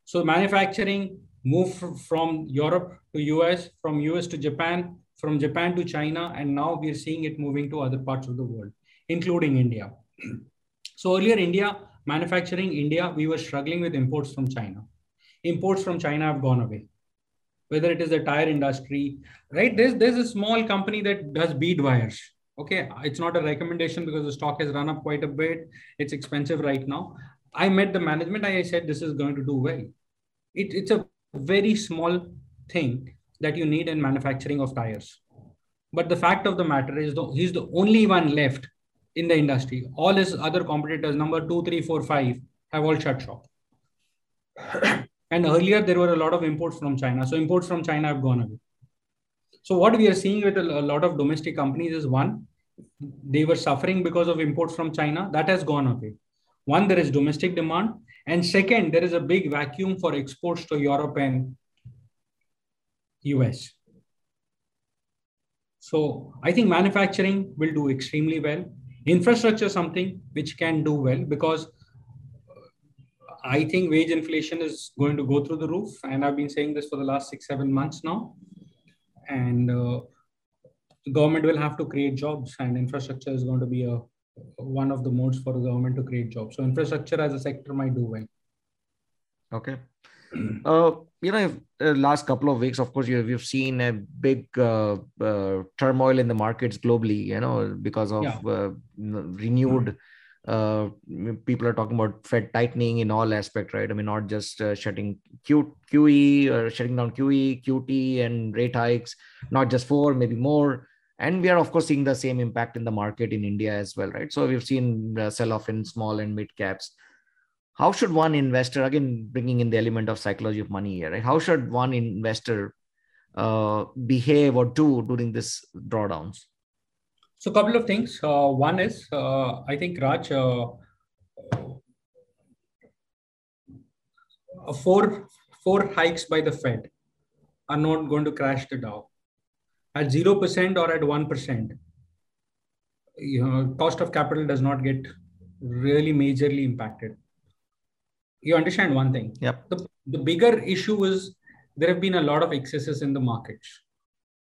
So manufacturing moved from Europe to U S, from U S to Japan, from Japan to China. And now we're seeing it moving to other parts of the world, including India. So earlier India, manufacturing India, we were struggling with imports from China. Imports from China have gone away. Whether it is the tire industry, right? There's, there's a small company that does bead wires. Okay. It's not a recommendation because the stock has run up quite a bit. It's expensive right now. I met the management. I said, this is going to do well. It, it's a very small thing that you need in manufacturing of tires. But the fact of the matter is the, he's the only one left in the industry. All his other competitors, number two, three, four, five, have all shut shop. And earlier, there were a lot of imports from China. So imports from China have gone away. So what we are seeing with a lot of domestic companies is one, they were suffering because of imports from China. That has gone away. One, there is domestic demand. And second, there is a big vacuum for exports to Europe and U S. So I think manufacturing will do extremely well. Infrastructure is something which can do well because I think wage inflation is going to go through the roof. And I've been saying this for the last six, seven months now. And uh, the government will have to create jobs, and infrastructure is going to be a, one of the modes for the government to create jobs. So infrastructure as a sector might do well. Okay. Uh, you know, if, uh, last couple of weeks, of course, you, you've seen a big uh, uh, turmoil in the markets globally, you know, because of yeah. uh, renewed... Mm-hmm. Uh, people are talking about Fed tightening in all aspects, right? I mean, not just uh, shutting Q, QE or shutting down Q E, Q T and rate hikes, not just four, maybe more. And we are, of course, seeing the same impact in the market in India as well, right? So we've seen uh, sell-off in small and mid caps. How should one investor, again, bringing in the element of psychology of money here, right? How should one investor uh, behave or do during this drawdowns? So a couple of things. Uh, one is, uh, I think, Raj, uh, four, four hikes by the Fed are not going to crash the Dow. At zero percent or at one percent, you know, cost of capital does not get really majorly impacted. You understand one thing. Yep. The, the bigger issue is there have been a lot of excesses in the markets.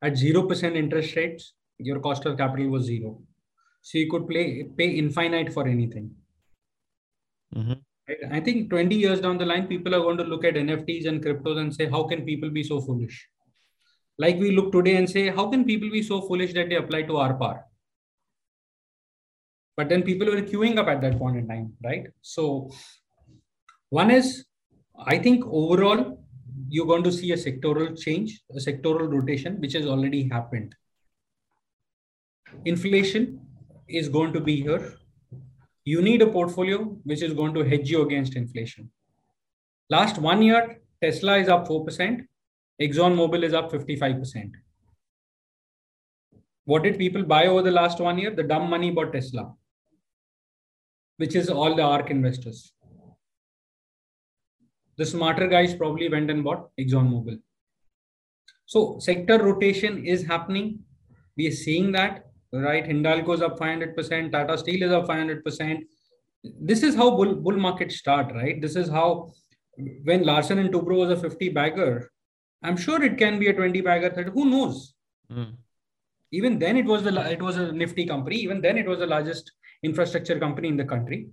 At zero percent interest rates, your cost of capital was zero. So you could play, pay infinite for anything. Mm-hmm. Right? I think twenty years down the line, people are going to look at N F Ts and cryptos and say, how can people be so foolish? Like we look today and say, how can people be so foolish that they apply to R P A R? But then people were queuing up at that point in time, right? So one is, I think overall, you're going to see a sectoral change, a sectoral rotation, which has already happened. Inflation is going to be here. You need a portfolio which is going to hedge you against inflation. Last one year, Tesla is up four percent. ExxonMobil is up fifty-five percent. What did people buy over the last one year? The dumb money bought Tesla, which is all the ARK investors. The smarter guys probably went and bought ExxonMobil. So sector rotation is happening. We are seeing that, right? Hindalco is up five hundred percent. Tata Steel is up five hundred percent. This is how bull, bull markets start, right? This is how when Larsen and Toubro was a fifty bagger, I'm sure it can be a twenty bagger. Who knows? Mm. Even then it was, the, it was a nifty company. Even then it was the largest infrastructure company in the country.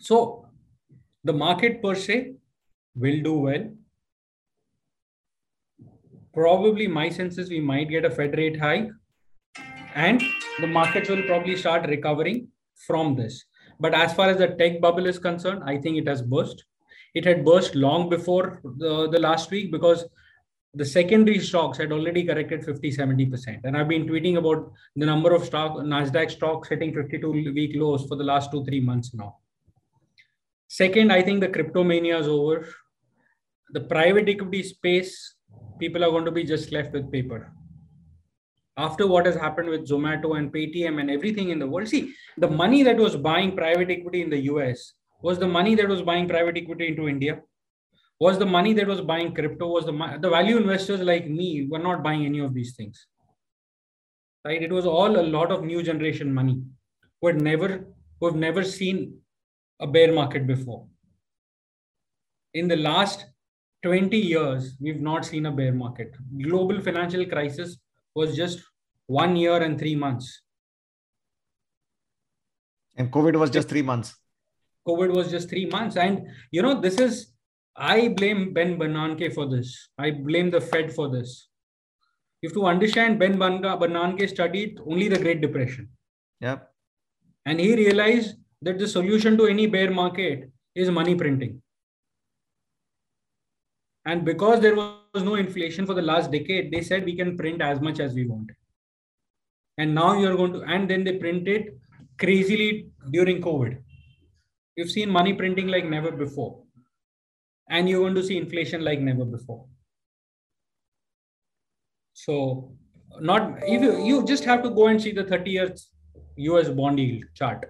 So the market per se will do well. Probably my sense is we might get a Fed rate hike and the markets will probably start recovering from this. But as far as the tech bubble is concerned, I think it has burst. It had burst long before the, the last week because the secondary stocks had already corrected fifty, seventy percent. And I've been tweeting about the number of stock, NASDAQ stocks hitting fifty-two week lows for the last two, three months now. Second, I think the crypto mania is over. The private equity space, people are going to be just left with paper. After what has happened with Zomato and Paytm and everything in the world, see, the money that was buying private equity in the U S was the money that was buying private equity into India, was the money that was buying crypto, was the, the value investors like me were not buying any of these things. Right? It was all a lot of new generation money who had never, who have never seen a bear market before. In the last twenty years, we've not seen a bear market. Global financial crisis was just one year and three months. And COVID was just three months. COVID was just three months. And, you know, this is, I blame Ben Bernanke for this. I blame the Fed for this. You have to understand Ben Bernanke studied only the Great Depression. Yep. And he realized that the solution to any bear market is money printing. And because there was no inflation for the last decade, they said we can print as much as we want. And now you're going to, and then they printed crazily during COVID. You've seen money printing like never before. And you're going to see inflation like never before. So not, if you, you just have to go and see the thirty year U S bond yield chart.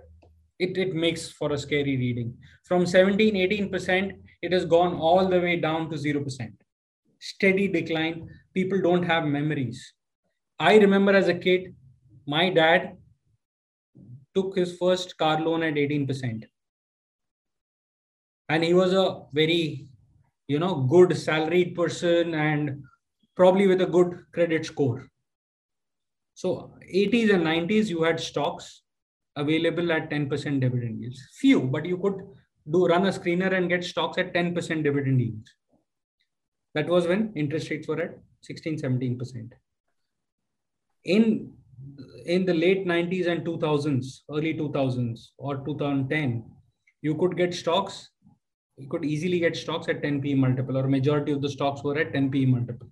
It, it makes for a scary reading. From seventeen, eighteen percent, it has gone all the way down to zero percent. Steady decline. People don't have memories. I remember as a kid, my dad took his first car loan at eighteen percent. And he was a very, you know, good salaried person and probably with a good credit score. So eighties and nineties, you had stocks available at ten percent dividend yields. Few, but you could do run a screener and get stocks at ten percent dividend yields. That was when interest rates were at sixteen, seventeen percent. In, in the late nineties and two thousands, early two thousands or two thousand ten, you could get stocks. You could easily get stocks at ten P E multiple, or majority of the stocks were at ten P E multiple,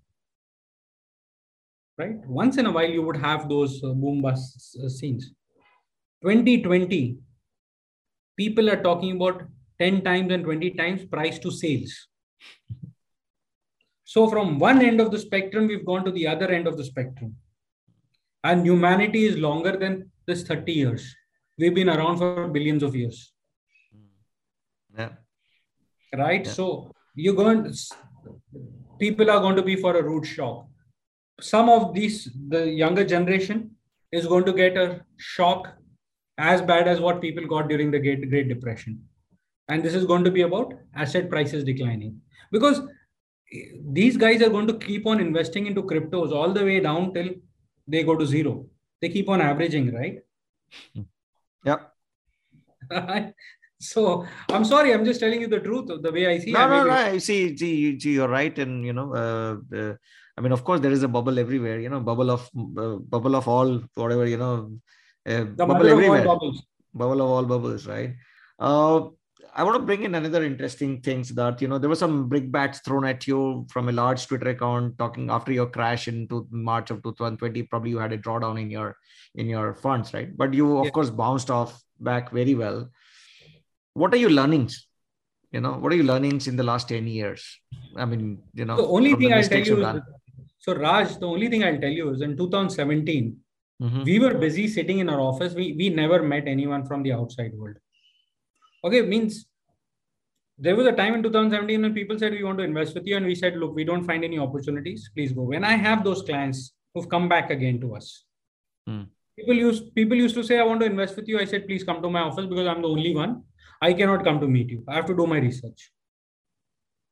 right? Once in a while, you would have those uh, boom bust uh, scenes. twenty twenty, people are talking about ten times and twenty times price to sales. So from one end of the spectrum, we've gone to the other end of the spectrum. And humanity is longer than this thirty years. We've been around for billions of years. Yeah. Right? Yeah. So you're going, people are going to be for a rude shock. Some of these, the younger generation is going to get a shock as bad as what people got during the Great, Great Depression. And this is going to be about asset prices declining. Because these guys are going to keep on investing into cryptos all the way down till they go to zero. They keep on averaging, right? Yeah. So I'm sorry, I'm just telling you the truth of the way I see it. No, no, no, I see, see, you're right. And, you know, uh, uh, I mean, of course, there is a bubble everywhere, you know, bubble of uh, bubble of all, whatever, you know, uh, bubble everywhere, bubble of all bubbles, right? Uh, I want to bring in another interesting thing, Siddharth. You know, there were some brickbats thrown at you from a large Twitter account talking after your crash into March of two thousand twenty. Probably you had a drawdown in your in your funds, right? But you, of yeah. course, bounced off back very well. What are your learnings? You know, what are your learnings in the last ten years? I mean, you know, the only thing the I'll tell you. Is, so, Raj, the only thing I'll tell you is in two thousand seventeen, mm-hmm. we were busy sitting in our office. We we never met anyone from the outside world. Okay, means there was a time in two thousand seventeen when people said, we want to invest with you. And we said, look, we don't find any opportunities. Please go. When I have those clients who've come back again to us, hmm. people used, people used to say, I want to invest with you. I said, please come to my office because I'm the only one. I cannot come to meet you. I have to do my research.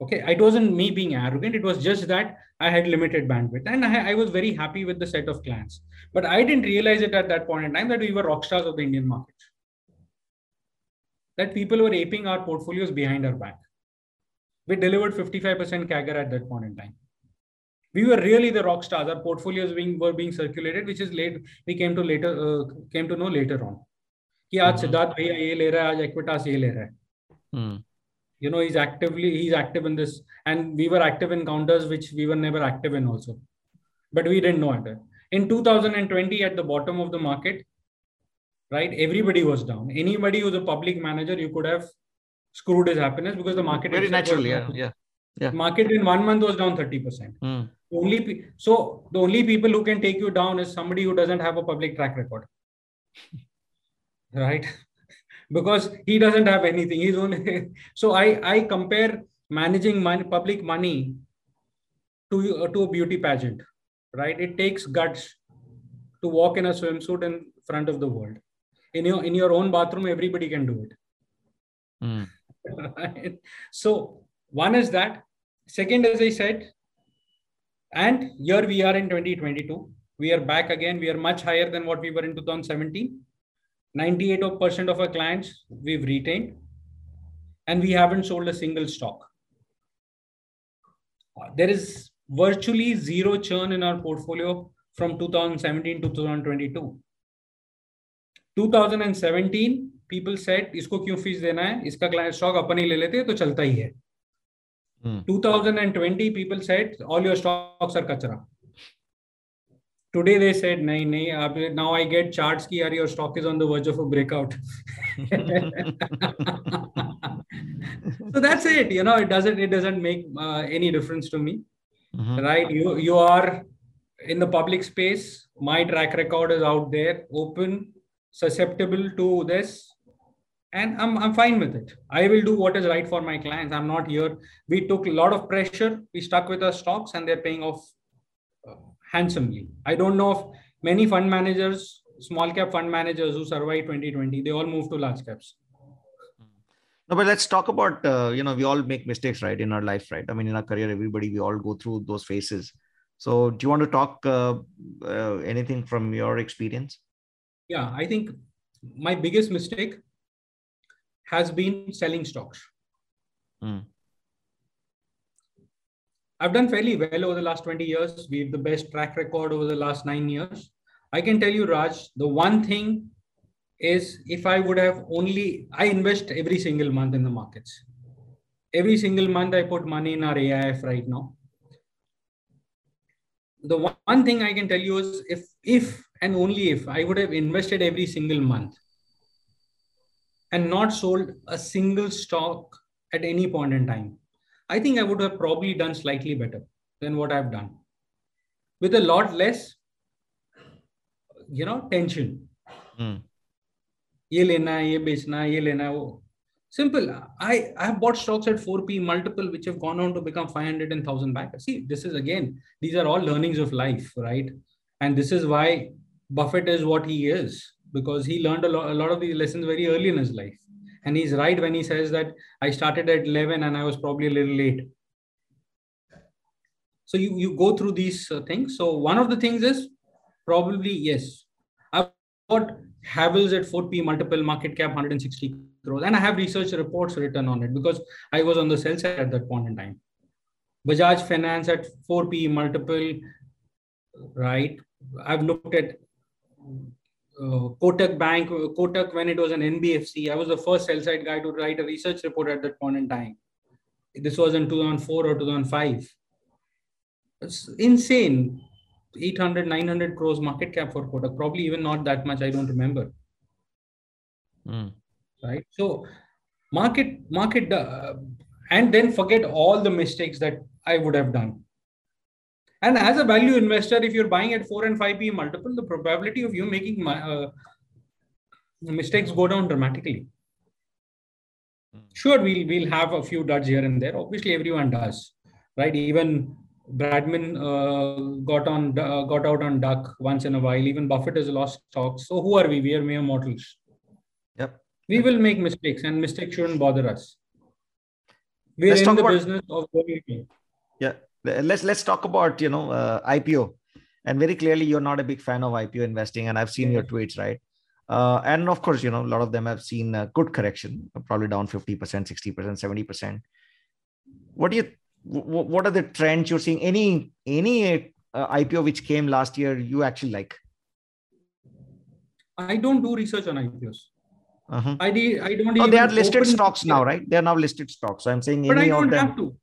Okay, it wasn't me being arrogant. It was just that I had limited bandwidth. And I, I was very happy with the set of clients. But I didn't realize it at that point in time that we were rock stars of the Indian market. That people were aping our portfolios behind our back. We delivered fifty-five percent C A G R at that point in time. We were really the rock stars. Our portfolios being, were being circulated, which is late. We came to later uh, came to know later on. Ki aaj Siddharth Bhaiya ye le raha hai, aaj Equitas ye le raha hai. You know, he's actively he's active in this, and we were active in counters which we were never active in also, but we didn't know it. In two thousand twenty, at the bottom of the market. Right? Everybody was down. Anybody who's a public manager, you could have screwed his happiness because the market very naturally, yeah, yeah, yeah. Market in one month was down thirty percent. Mm. Only pe- so the only people who can take you down is somebody who doesn't have a public track record, right? Because he doesn't have anything. He's only so I I compare managing money, public money to uh, to a beauty pageant, right? It takes guts to walk in a swimsuit in front of the world. In your in your own bathroom, everybody can do it. Mm. Right? So one is that. Second, as I said, and here we are in twenty twenty-two. We are back again. We are much higher than what we were in two thousand seventeen. ninety-eight percent of our clients we've retained. And we haven't sold a single stock. There is virtually zero churn in our portfolio from two thousand seventeen to two thousand twenty-two. two thousand seventeen, people said, isko kyun fees dena hai? Iska client stock apan hi le lete, to chalta hi hai. Mm. two thousand twenty, people said, all your stocks are kachra. Today, they said, nahi, nahi, now I get charts ki, yaar, your stock is on the verge of a breakout. So that's it. You know, it doesn't, it doesn't make uh, any difference to me. Mm-hmm. Right? You, you are in the public space. My track record is out there, open, susceptible to this, and I'm I'm fine with it. I will do what is right for my clients. I'm not here. We took a lot of pressure. We stuck with our stocks and they're paying off handsomely. I don't know of many fund managers, small cap fund managers who survived twenty twenty. They all moved to large caps. No, but let's talk about, uh, you know, we all make mistakes, right? In our life, right? I mean, in our career, everybody, we all go through those phases. So do you want to talk uh, uh, anything from your experience? Yeah, I think my biggest mistake has been selling stocks. Mm. I've done fairly well over the last twenty years. We have the best track record over the last nine years. I can tell you, Raj, the one thing is if I would have only, I invest every single month in the markets. Every single month I put money in our A I F right now. The one thing I can tell you is if, if and only if I would have invested every single month and not sold a single stock at any point in time, I think I would have probably done slightly better than what I've done with a lot less, you know, tension. Mm. Ye lena, ye bechna, ye lena, wo. Simple. I, I have bought stocks at four P multiple, which have gone on to become five hundred and one thousand back. See, this is again, these are all learnings of life, right? And this is why Buffett is what he is, because he learned a lot, a lot of these lessons very early in his life. And he's right when he says that I started at eleven and I was probably a little late. So you, you go through these uh, things. So one of the things is probably, yes, I've got Havels at four P multiple, market cap one hundred sixty crores, and I have research reports written on it because I was on the sell side at that point in time. Bajaj Finance at four P E multiple, right? I've looked at uh, Kotak Bank, Kotak when it was an N B F C. I was the first sell-side guy to write a research report at that point in time. This was in two thousand four or two thousand five. It's insane. eight hundred, nine hundred crores market cap for Kotak, probably even not that much. I don't remember. Mm. Right? So market, market, uh, and then forget all the mistakes that I would have done. And as a value investor, if you're buying at four and five P E multiple, the probability of you making my, uh, mistakes go down dramatically. Sure, we'll, we'll have a few duds here and there. Obviously, everyone does, right? Even Bradman uh, got on, uh, got out on duck once in a while. Even Buffett has lost stocks. So who are we? We are mere mortals. Yep. We will make mistakes, and mistakes shouldn't bother us. We're let's in talk the about, business of doing. Yeah. Let's let's talk about you know uh, I P O, and very clearly you're not a big fan of I P O investing, and I've seen yeah. your tweets, right? Uh, and of course, you know, a lot of them have seen a good correction, probably down fifty percent, sixty percent, seventy percent. What do you, what are the trends you're seeing? Any, any uh, I P O which came last year you actually like? I don't do research on I P Os. Uh-huh. I, de- I don't oh, even... They are listed stocks now, right? They are now listed stocks. So I'm saying any of them... But I don't have to.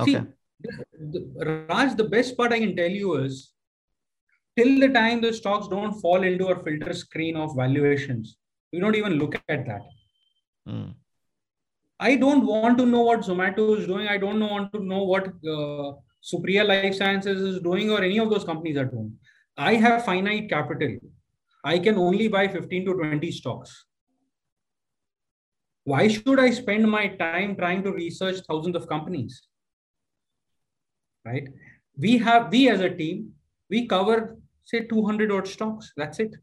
Okay. See, the, the, Raj, the best part I can tell you is, till the time the stocks don't fall into our filter screen of valuations, we don't even look at that. Mm. I don't want to know what Zomato is doing. I don't want to know what uh, Supriya Life Sciences is doing, or any of those companies are doing. I have finite capital. I can only buy fifteen to twenty stocks. Why should I spend my time trying to research thousands of companies? Right? We have, we as a team, we cover say two hundred odd stocks. That's it.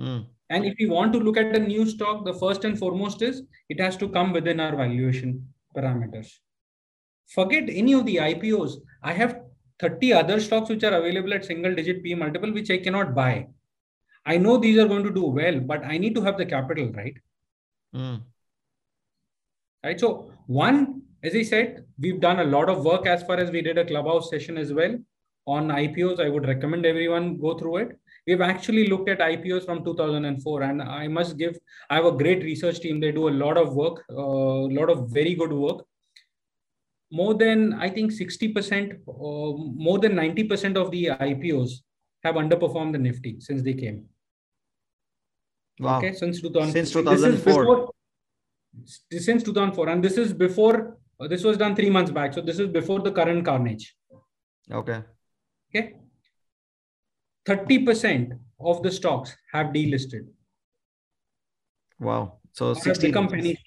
Mm. And if we want to look at a new stock, the first and foremost is it has to come within our valuation parameters. Forget any of the I P Os. I have thirty other stocks which are available at single digit P E multiple, which I cannot buy. I know these are going to do well, but I need to have the capital, right? Mm. Right. So one, as I said, we've done a lot of work as far as we did a clubhouse session as well. On I P Os, I would recommend everyone go through it. We've actually looked at I P Os from two thousand four, and I must give, I have a great research team. They do a lot of work, a uh, lot of very good work. More than, I think sixty percent, uh, more than ninety percent of the I P Os have underperformed the Nifty since they came. Wow. Okay, since two thousand four. Since two thousand four. Before, since two thousand four, and this is before, uh, this was done three months back. So this is before the current carnage. Okay. Okay, thirty percent of the stocks have delisted. Wow. So sixteen,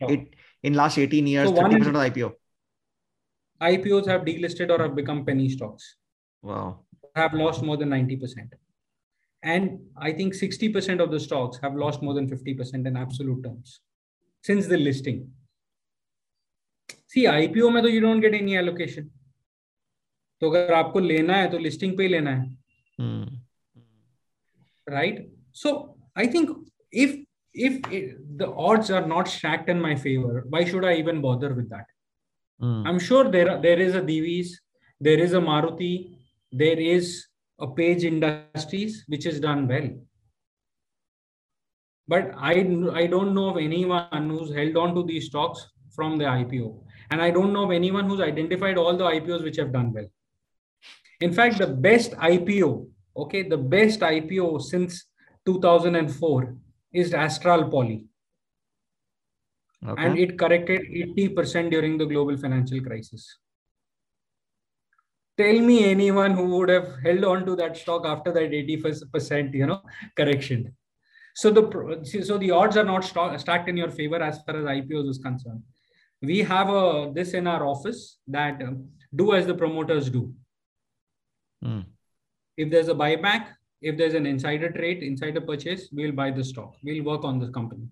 eight, in last eighteen years, so thirty percent of I P O. I P Os have delisted or have become penny stocks. Wow. Have lost more than ninety percent. And I think sixty percent of the stocks have lost more than fifty percent in absolute terms since the listing. See, I P O mein toh you don't get any allocation. So if you have to take it, listing pe lena hai. Hmm. Right? So I think if if it, the odds are not stacked in my favor, why should I even bother with that? Hmm. I'm sure there are, there is a Divi's, there is a Maruti, there is a Page Industries which is done well. But I, I don't know of anyone who's held on to these stocks from the I P O. And I don't know of anyone who's identified all the I P Os which have done well. In fact, the best I P O, okay, the best I P O since two thousand four is Astral Poly. Okay. And it corrected eighty percent during the global financial crisis. Tell me anyone who would have held on to that stock after that eighty percent, you know, correction. So the, so the odds are not stacked in your favor as far as I P Os is concerned. We have a, this in our office that um, do as the promoters do. Mm. If there's a buyback, if there's an insider trade, insider purchase, we'll buy the stock. We'll work on the company.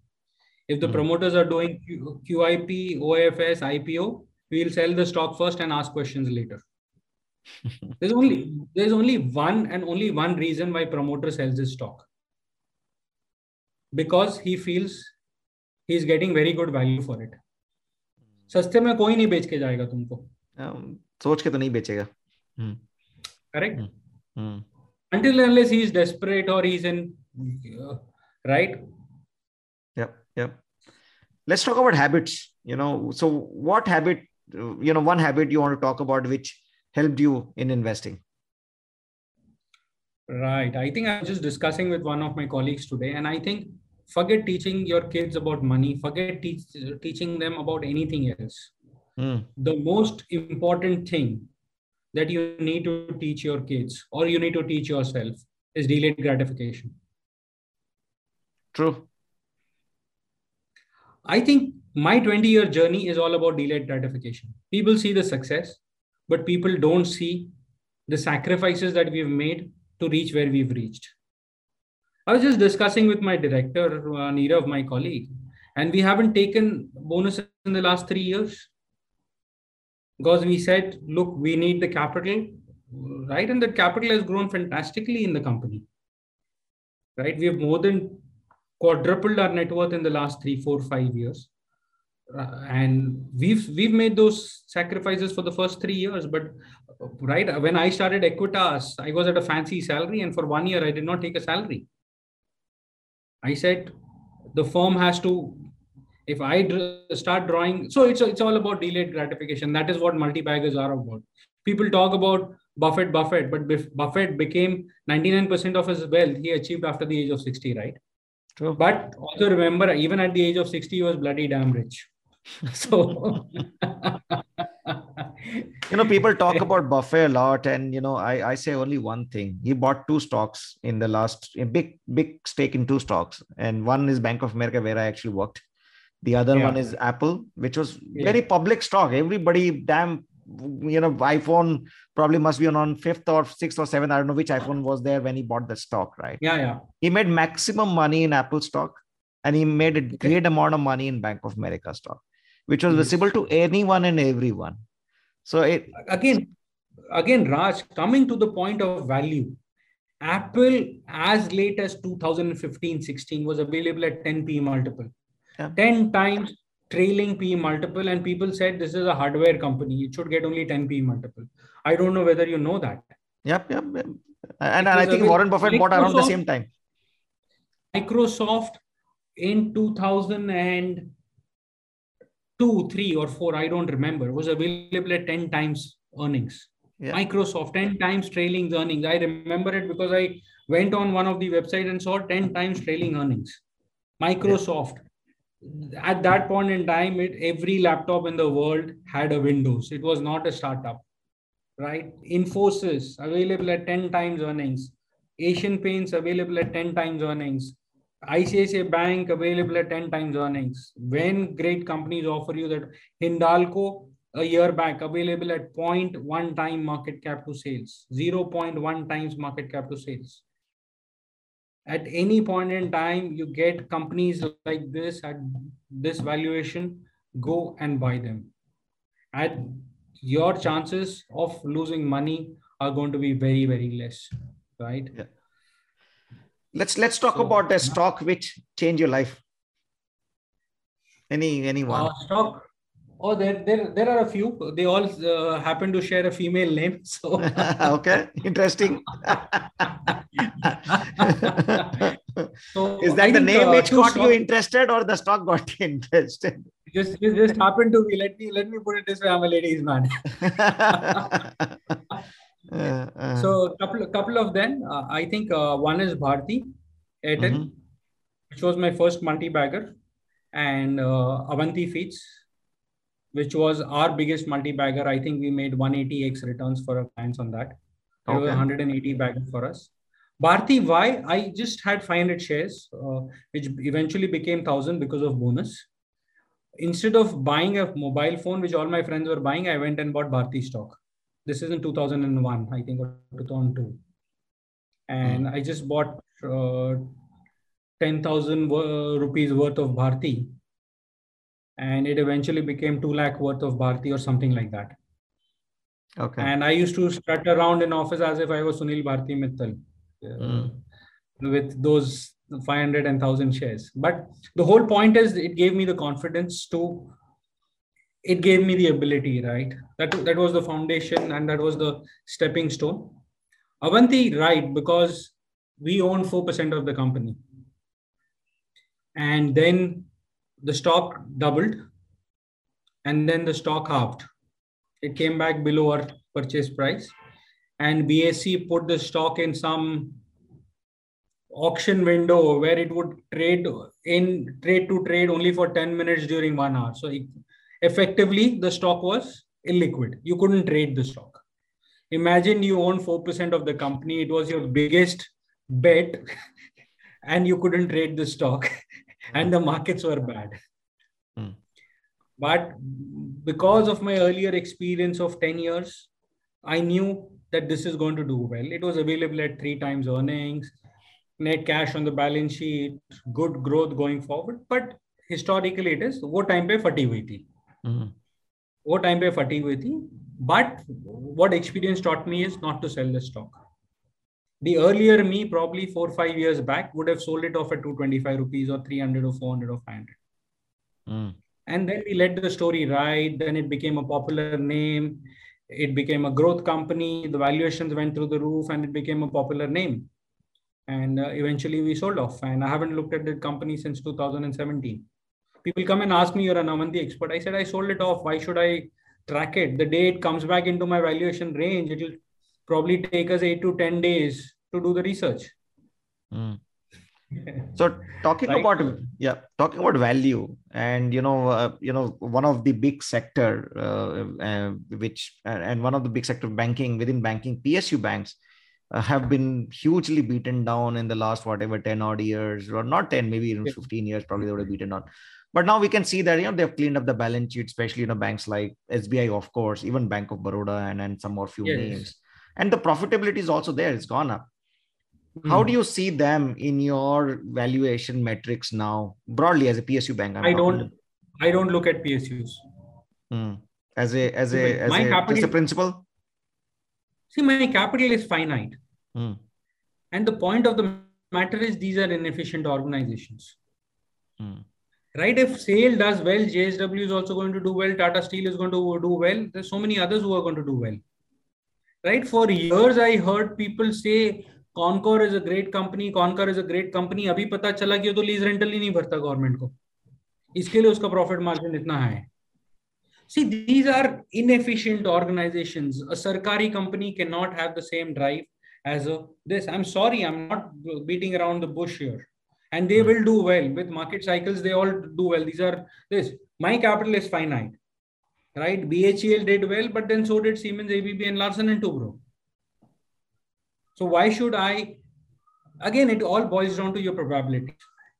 If the mm. promoters are doing Q, QIP, O F S, I P O, we'll sell the stock first and ask questions later. There's only, there's only one and only one reason why promoter sells his stock. Because he feels he's getting very good value for it. सस्ते में कोई नहीं बेच के जाएगा तुमको. सोच के तो नहीं बेचेगा. Correct? Hmm. Until unless he is desperate or he's in, uh, right? Yep, yep. Let's talk about habits, you know. So what habit, you know, one habit you want to talk about which helped you in investing? Right. I think I was just discussing with one of my colleagues today, and I think forget teaching your kids about money, forget teach, teaching them about anything else. Mm. The most important thing that you need to teach your kids or you need to teach yourself is delayed gratification. True. I think my twenty year journey is all about delayed gratification. People see the success, but people don't see the sacrifices that we've made to reach where we've reached. I was just discussing with my director, uh, Nirav, my colleague, and we haven't taken bonuses in the last three years. Because we said, look, we need the capital, right? And that capital has grown fantastically in the company, right? We have more than quadrupled our net worth in the last three, four, five years. Uh, and we've we've made those sacrifices for the first three years. But right when I started Equitas, I was at a fancy salary. And for one year, I did not take a salary. I said, the firm has to... If I dr- start drawing, so it's it's all about delayed gratification. That is what multi-baggers are about. People talk about Buffett, Buffett, but bef- Buffett became ninety-nine percent of his wealth he achieved after the age of sixty, right? True. But also remember, even at the age of sixty, he was bloody damn rich. So, you know, people talk about Buffett a lot, and you know, I I say only one thing: he bought two stocks in the last a big big stake in two stocks, and one is Bank of America, where I actually worked. The other yeah. one is Apple, which was yeah. very public stock. Everybody, damn, you know, iPhone probably must be on fifth or sixth or seventh. I don't know which iPhone was there when he bought the stock, right? Yeah, yeah. He made maximum money in Apple stock, and he made a great amount of money in Bank of America stock, which was yes. visible to anyone and everyone. So it again, again, Raj, coming to the point of value, Apple as late as two thousand fifteen sixteen was available at ten P multiple. Yeah. ten times trailing P multiple, and people said this is a hardware company, it should get only ten P multiple. I don't know whether you know that. Yep, yep. yep. And, and I think Warren Buffett Microsoft, bought around the same time. Microsoft in two thousand two, three or four, I don't remember, was available at ten times earnings. Yeah. Microsoft, ten times trailing earnings. I remember it because I went on one of the websites and saw ten times trailing earnings. Microsoft. Yeah. At that point in time, it, every laptop in the world had a Windows. It was not a startup, right? Infosys available at ten times earnings. Asian Paints available at ten times earnings. I C I C I Bank available at ten times earnings. When great companies offer you that, Hindalco a year back available at zero point one time market cap to sales, zero point one times market cap to sales. At any point in time, you get companies like this at this valuation, go and buy them. And your chances of losing money are going to be very, very less, right? Yeah. Let's let's talk so, about a stock which changed your life. Any anyone? Uh, stock. Oh, there, there, there are a few. They all uh, happen to share a female name. So okay, interesting. So is that I the think, name uh, which got stock... you interested, or the stock got you interested? Just, just, just happened to be. Let me, let me put it this way: I'm a ladies' man. uh, uh, so, couple, couple of them. Uh, I think uh, one is Bharti Airtel, mm-hmm. which was my first multi-bagger, and uh, Avanti Feeds, which was our biggest multi-bagger. I think we made one hundred eighty x returns for our clients on that. It okay. was one hundred eighty bagger for us. Bharti, why? I just had five hundred shares, uh, which eventually became one thousand because of bonus. Instead of buying a mobile phone, which all my friends were buying, I went and bought Bharti stock. This is in two thousand one, I think, or two thousand two. And mm-hmm. I just bought uh, ten thousand uh, rupees worth of Bharti. And it eventually became two lakh worth of Bharti or something like that. Okay. And I used to strut around in office as if I was Sunil Bharti Mittal mm. with those five hundred and one thousand shares. But the whole point is it gave me the confidence to it gave me the ability, right? That, that was the foundation and that was the stepping stone. Avanti, right, because we own four percent of the company. And then the stock doubled and then the stock halved. It came back below our purchase price and B S E put the stock in some auction window where it would trade in trade to trade only for ten minutes during one hour. So it, effectively, the stock was illiquid. You couldn't trade the stock. Imagine you own four percent of the company. It was your biggest bet and you couldn't trade the stock and the markets were bad. Hmm. But because of my earlier experience of ten years, I knew that this is going to do well. It was available at three times earnings, net cash on the balance sheet, good growth going forward. But historically, it is what time pe fati hui thi. What time pe fati hui thi. But what experience taught me is not to sell the stock. The earlier me, probably four or five years back, would have sold it off at two twenty-five rupees or three hundred or four hundred or five hundred. Mm. And then we let the story ride. Then it became a popular name. It became a growth company. The valuations went through the roof and it became a popular name. And uh, eventually we sold off. And I haven't looked at the company since two thousand seventeen. People come and ask me, you're an Avanti expert. I said, I sold it off. Why should I track it? The day it comes back into my valuation range, it'll probably take us eight to ten days to do the research. Mm. So talking right. about, yeah, talking about value and, you know, uh, you know, one of the big sector, uh, uh, which, uh, and one of the big sector banking within banking, P S U banks uh, have been hugely beaten down in the last, whatever, ten odd years or not ten, maybe even fifteen years, probably they would have beaten down. But now we can see that, you know, they've cleaned up the balance sheet, especially, you know, banks like S B I, of course, even Bank of Baroda and, and some more few yes. names. And the profitability is also there. It's gone up. Mm. How do you see them in your valuation metrics now, broadly as a P S U bank? I'm I don't. About. I don't look at P S Us. Mm. As a as a as my a, capital, as a principal. See, my capital is finite, mm. and the point of the matter is these are inefficient organizations. Mm. Right? If SAIL does well, J S W is also going to do well. Tata Steel is going to do well. There's so many others who are going to do well. Right? For years, I heard people say Concor is a great company. Concor is a great company. Abhi pata chala ki wo to lease rental hi nahi bharta government ko. Iske liye uska profit margin itna hai. See, these are inefficient organizations. A sarkari company cannot have the same drive as a this. I'm sorry, I'm not beating around the bush here. And they will do well with market cycles. They all do well. These are this. My capital is finite. Right, B H E L did well, but then so did Siemens, A B B, and Larsen and Toubro. So why should I? Again, it all boils down to your probability.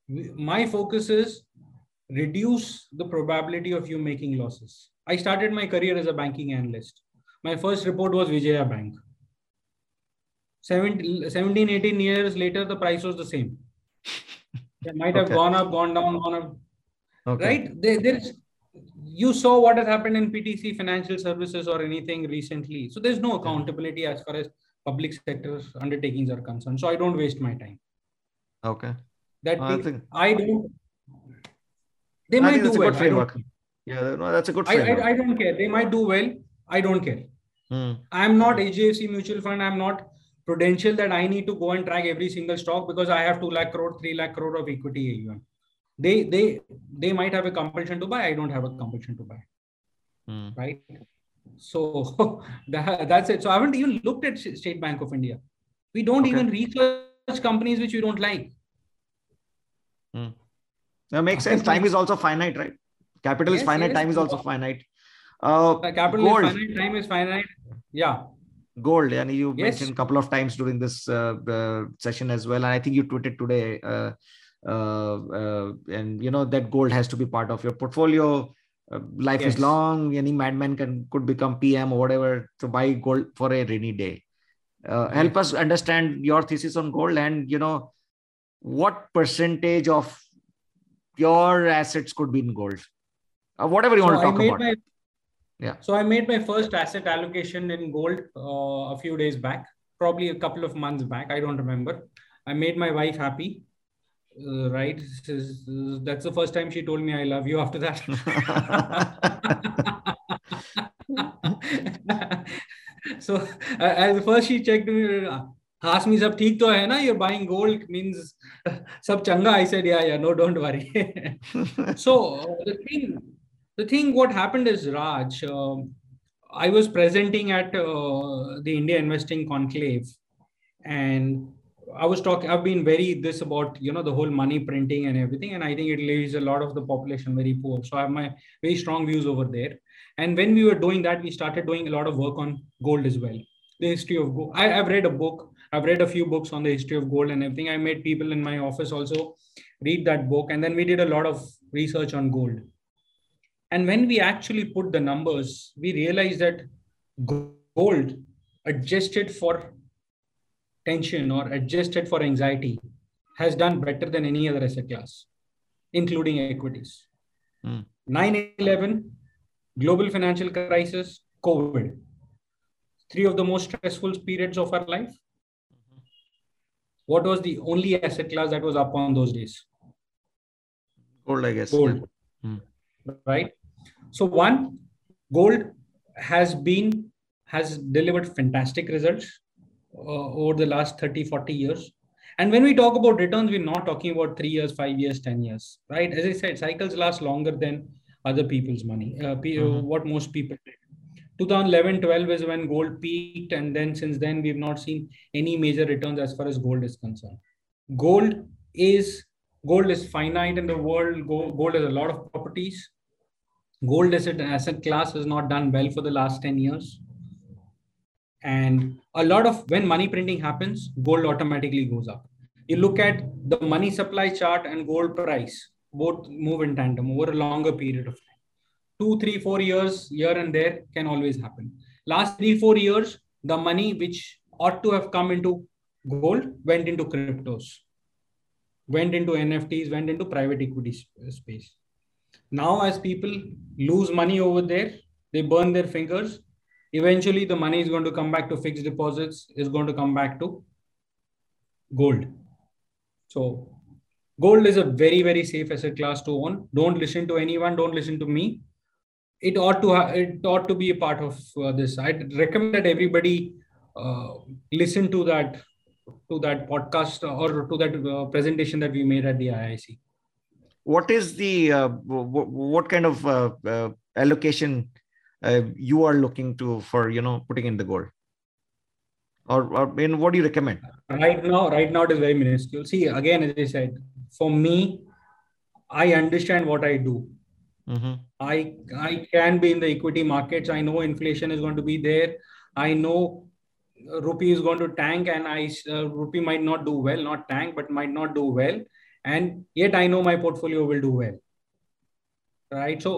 My focus is reduce the probability of you making losses. I started my career as a banking analyst. My first report was Vijaya Bank. seventeen, eighteen years later, the price was the same. It might have okay. gone up, gone down, gone up. Okay. Right? There, there's. You saw what has happened in P T C, financial services, or anything recently. So there's no accountability as far as public sector undertakings are concerned. So I don't waste my time. Okay. That I, think, I don't. They I might do well. I don't, yeah, no, that's a good framework. I, I, I don't care. They might do well. I don't care. Hmm. I'm not H D F C Mutual Fund. I'm not Prudential that I need to go and track every single stock because I have two lakh crore, three lakh crore of equity A U M. They they they might have a compulsion to buy. I don't have a compulsion to buy, mm. right? So that, that's it. So I haven't even looked at State Bank of India. We don't okay. even research companies which we don't like. Mm. That makes sense. Time is also finite, right? Capital yes, is finite. Yes. Time is also finite. Uh, Capital gold. is finite. Time is finite. Yeah. Gold. And you yes. mentioned a couple of times during this uh, uh, session as well. And I think you tweeted today. Uh, Uh, uh, and you know that gold has to be part of your portfolio. Uh, life yes. is long. Any madman can could become P M or whatever. So buy gold for a rainy day. Uh, help yes. us understand your thesis on gold, and you know what percentage of your assets could be in gold, uh, whatever you so want to I talk about. My, yeah. So I made my first asset allocation in gold uh, a few days back, probably a couple of months back. I don't remember. I made my wife happy. uh, right? That's the first time she told me I love you after that. So uh, as first she checked me, asked me, sab theek to hai na? You're buying gold means sab changa. I said, yeah, yeah, no, don't worry. So uh, the thing, the thing what happened is, Raj, uh, I was presenting at uh, the India Investing Conclave, and I was talking, I've been very this about, you know, the whole money printing and everything. And I think it leaves a lot of the population very poor. So I have my very strong views over there. And when we were doing that, we started doing a lot of work on gold as well. The history of gold. I, I've read a book. I've read a few books on the history of gold and everything. I made people in my office also read that book. And then we did a lot of research on gold. And when we actually put the numbers, we realized that gold adjusted for tension or adjusted for anxiety has done better than any other asset class, including equities. Mm. nine eleven, global financial crisis, COVID. Three of the most stressful periods of our life. Mm-hmm. What was the only asset class that was up on those days? Gold, I guess. Gold. Mm. Right? So one, gold has been, has delivered fantastic results Uh, over the last thirty, forty years. And when we talk about returns, we're not talking about three years, five years, ten years, right? As I said, cycles last longer than other people's money, uh, mm-hmm. what most people did. twenty eleven, twelve is when gold peaked. And then since then, we've not seen any major returns as far as gold is concerned. Gold is, gold is finite in the world. Gold, gold has a lot of properties. Gold as an asset class has not done well for the last ten years. And a lot of when money printing happens, gold automatically goes up. You look at the money supply chart and gold price, both move in tandem over a longer period of time. Two, three, four years, here and there can always happen. Last three, four years, the money which ought to have come into gold went into cryptos, went into N F Ts, went into private equity space. Now, as people lose money over there, they burn their fingers. Eventually, the money is going to come back to fixed deposits, is going to come back to gold. So gold is a very, very safe asset class to own. Don't listen to anyone. Don't listen to me. It ought to, ha it ought to be a part of uh, this. I'd recommend that everybody uh, listen to that, to that podcast or to that uh, presentation that we made at the I I C. What is the, uh, what kind of uh, uh, allocation Uh, you are looking to for, you know, putting in the gold, or, or in what do you recommend? Right now, right now it is very minuscule. See, again, as I said, for me, I understand what I do. Mm-hmm. I, I can be in the equity markets. I know inflation is going to be there. I know rupee is going to tank, and I uh, rupee might not do well, not tank, but might not do well. And yet I know my portfolio will do well. Right. So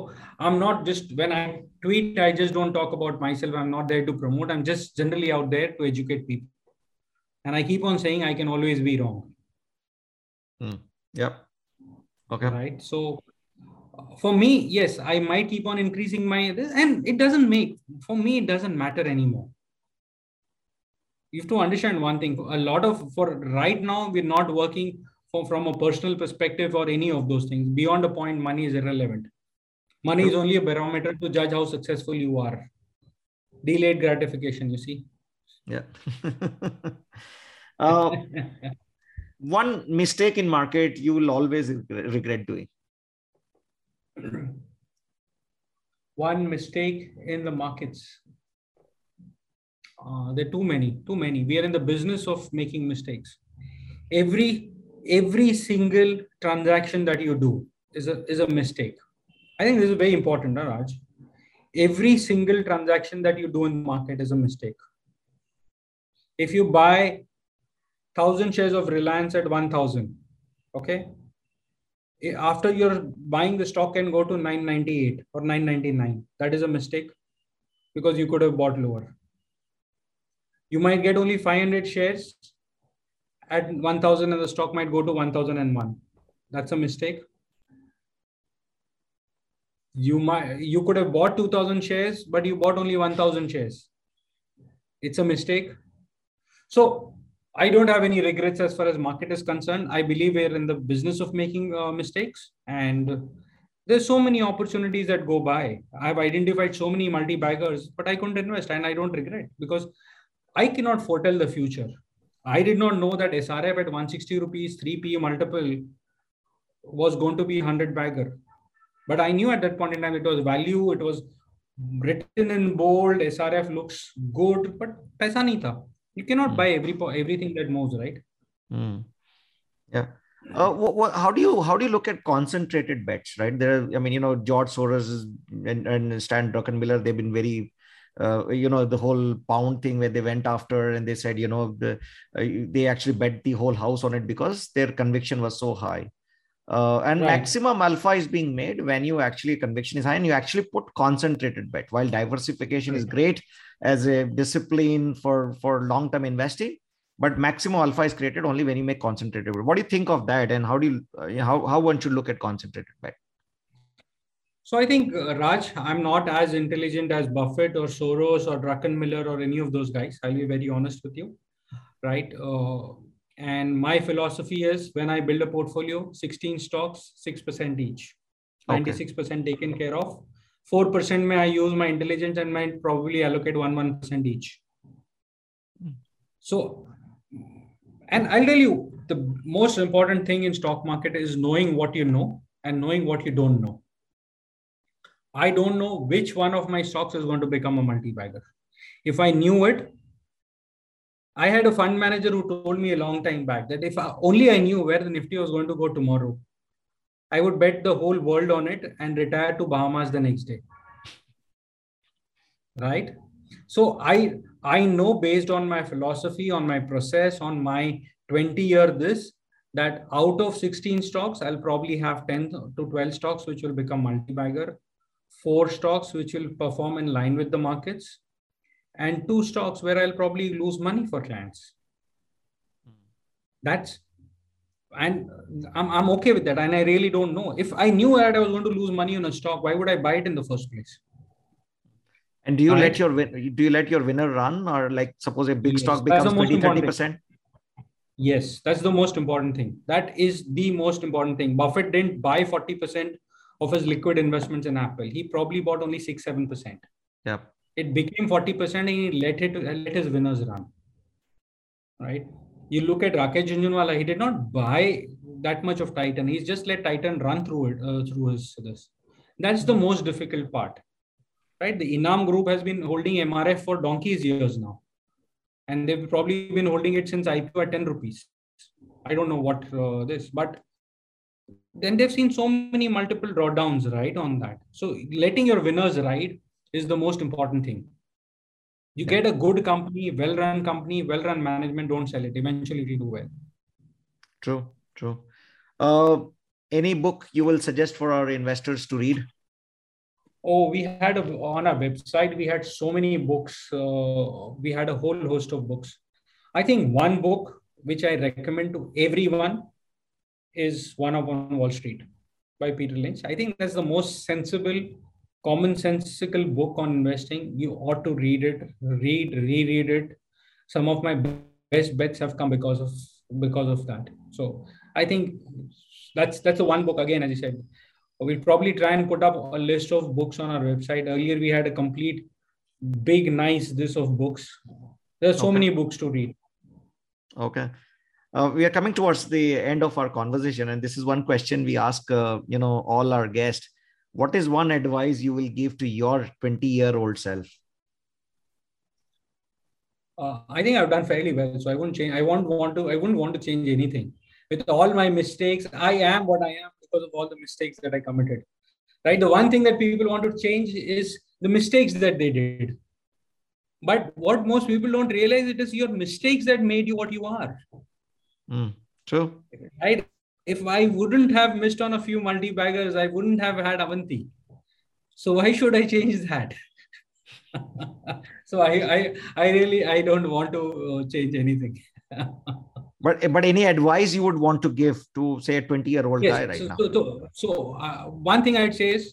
I'm not just, when I tweet, I just don't talk about myself. I'm not there to promote. I'm just generally out there to educate people. And I keep on saying I can always be wrong. Hmm. Yep. Okay. Right. So for me, yes, I might keep on increasing my, and it doesn't make, for me, it doesn't matter anymore. You have to understand one thing, a lot of, for right now, we're not working for, from a personal perspective or any of those things. Beyond a point, money is irrelevant. Money is only a barometer to judge how successful you are. Delayed gratification, you see. Yeah. uh, one mistake in market you will always regret doing. One mistake in the markets. Uh, there are too many, too many. We are in the business of making mistakes. Every, every single transaction that you do is a, is a mistake. I think this is very important, huh, Raj. Every single transaction that you do in the market is a mistake. If you buy one thousand shares of Reliance at one thousand, okay? After you're buying, the stock can go to nine ninety-eight or nine ninety-nine. That is a mistake because you could have bought lower. You might get only five hundred shares at one thousand and the stock might go to one thousand one. That's a mistake. You might, you could have bought two thousand shares, but you bought only one thousand shares. It's a mistake. So I don't have any regrets as far as market is concerned. I believe we're in the business of making uh, mistakes, and there's so many opportunities that go by. I've identified so many multi-baggers, but I couldn't invest, and I don't regret, because I cannot foretell the future. I did not know that S R F at one hundred sixty rupees, three P E multiple was going to be one hundred bagger. But I knew at that point in time, it was value, it was written in bold, S R F looks good, but paisa nahi tha. You cannot mm. buy every everything that moves, right? Mm. Yeah. Uh, what, what, how do you how do you look at concentrated bets, right? There, are, I mean, you know, George Soros and, and Stan Druckenmiller, they've been very, uh, you know, the whole pound thing where they went after and they said, you know, the, uh, they actually bet the whole house on it because their conviction was so high. Uh, and right. Maximum alpha is being made when you actually conviction is high and you actually put concentrated bet. While diversification right. is great as a discipline for, for long-term investing, but maximum alpha is created only when you make concentrated bet. What do you think of that? And how do you, uh, how, how one should look at concentrated bet? So I think, uh, Raj, I'm not as intelligent as Buffett or Soros or Druckenmiller or any of those guys. I'll be very honest with you, right? Uh, And my philosophy is when I build a portfolio, sixteen stocks, six percent each, ninety-six percent taken care of, four percent may I use my intelligence and might probably allocate one percent each. So, and I'll tell you, the most important thing in stock market is knowing what you know and knowing what you don't know. I don't know which one of my stocks is going to become a multi-bagger. If I knew it, I had a fund manager who told me a long time back that if only I knew where the Nifty was going to go tomorrow, I would bet the whole world on it and retire to Bahamas the next day. Right? So I, I know based on my philosophy, on my process, on my twenty year this, that out of sixteen stocks, I'll probably have ten to twelve stocks, which will become multi-bagger, four stocks, which will perform in line with the markets, and two stocks where I'll probably lose money for clients. That's, and I'm, I'm okay with that. And I really don't know. If I knew that I was going to lose money on a stock, why would I buy it in the first place? And do you right. let your, do you let your winner run, or like suppose a big yes, stock becomes twenty, thirty percent? Yes, that's the most important thing. That is the most important thing. Buffett didn't buy forty percent of his liquid investments in Apple. He probably bought only six, seven percent. Yeah. It became forty percent and he let, it, let his winners run, right? You look at Rakesh Jhunjhunwala, he did not buy that much of Titan. He's just let Titan run through it, uh, through his, this. That's the most difficult part, right? The Enam Group has been holding M R F for donkey's years now. And they've probably been holding it since I P O at ten rupees. I don't know what uh, this, but then they've seen so many multiple drawdowns, right, on that. So letting your winners ride is the most important thing. You yeah. get a good company, well-run company, well-run management, don't sell it. Eventually it'll do well. True, true. Uh, any book you will suggest for our investors to read? Oh, we had a, on our website, we had so many books. Uh, we had a whole host of books. I think one book which I recommend to everyone is one oh one Wall Street by Peter Lynch. I think that's the most sensible, commonsensical book on investing. You ought to read it, read, reread it. Some of my best bets have come because of because of that. So I think that's that's the one book. Again, as you said, we'll probably try and put up a list of books on our website. Earlier, we had a complete big nice list of books. There are so okay. many books to read. Okay. Uh, we are coming towards the end of our conversation, and this is one question we ask, uh, you know, all our guests. What is one advice you will give to your twenty year old self? Uh, I think I've done fairly well, so I won't change. I won't want to, I wouldn't want to change anything. With all my mistakes, I am what I am because of all the mistakes that I committed, right? The one thing that people want to change is the mistakes that they did. But what most people don't realize, it is your mistakes that made you what you are. Mm, true. Right? If I wouldn't have missed on a few multi-baggers, I wouldn't have had Avanti. So why should I change that? So I, I, I really, I don't want to change anything. but, but any advice you would want to give to say a twenty year old yes, guy right so, now? So, so uh, one thing I'd say is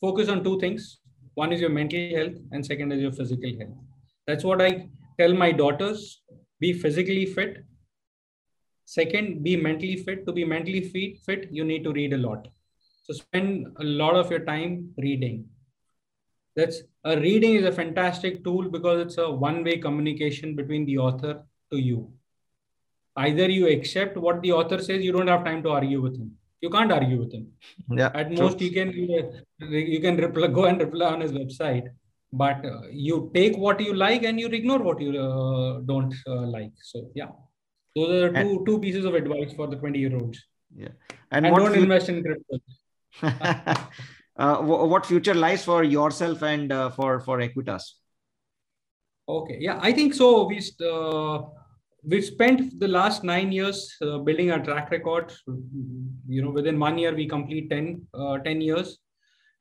focus on two things. One is your mental health and second is your physical health. That's what I tell my daughters. Be physically fit Second, be mentally fit. To be mentally fit, fit, you need to read a lot. So spend a lot of your time reading. That's a uh, reading is a fantastic tool because it's a one-way communication between the author to you. Either you accept what the author says, you don't have time to argue with him. You can't argue with him. Yeah, At true. most, you can you can reply, go and reply on his website. But uh, you take what you like and you ignore what you uh, don't uh, like. So yeah, those are and, two two pieces of advice for the twenty year olds. Yeah, and, and don't invest in crypto. Uh, what future lies for yourself and uh, for for Equitas? Okay, yeah, I think so. We uh, we've spent the last nine years uh, building our track record. You know, within one year we complete ten years.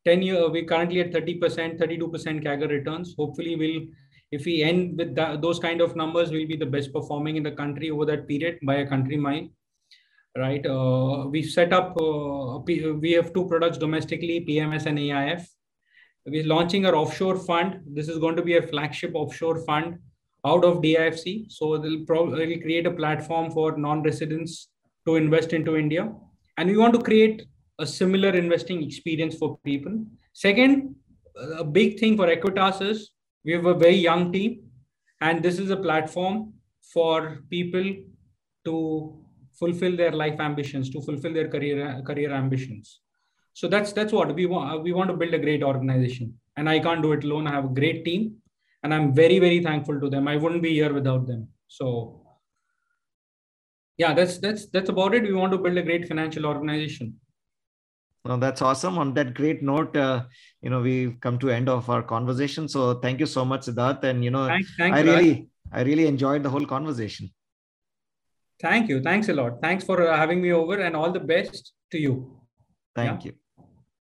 Ten year we're currently at thirty percent, thirty-two percent C A G R returns. Hopefully, we'll if we end with that, those kind of numbers, we'll be the best performing in the country over that period by a country mile. Right, uh, we've set up, uh, we have two products domestically, P M S and A I F. We're launching our offshore fund. This is going to be a flagship offshore fund out of D I F C. So they'll probably create a platform for non-residents to invest into India. And we want to create a similar investing experience for people. Second, a big thing for Equitas is we have a very young team. And this is a platform for people to fulfill their life ambitions, to fulfill their career career ambitions. So that's that's what we want. We want to build a great organization, and I can't do it alone. I have a great team, and I'm very very thankful to them. I wouldn't be here without them. So yeah, that's that's that's about it. We want to build a great financial organization. Well, that's awesome. On that great note, uh, you know, we've come to end of our conversation. So thank you so much, Siddharth, and you know, thanks, thanks, I really Raj. I really enjoyed the whole conversation. Thank you. Thanks a lot. Thanks for having me over and all the best to you. Thank yeah. you.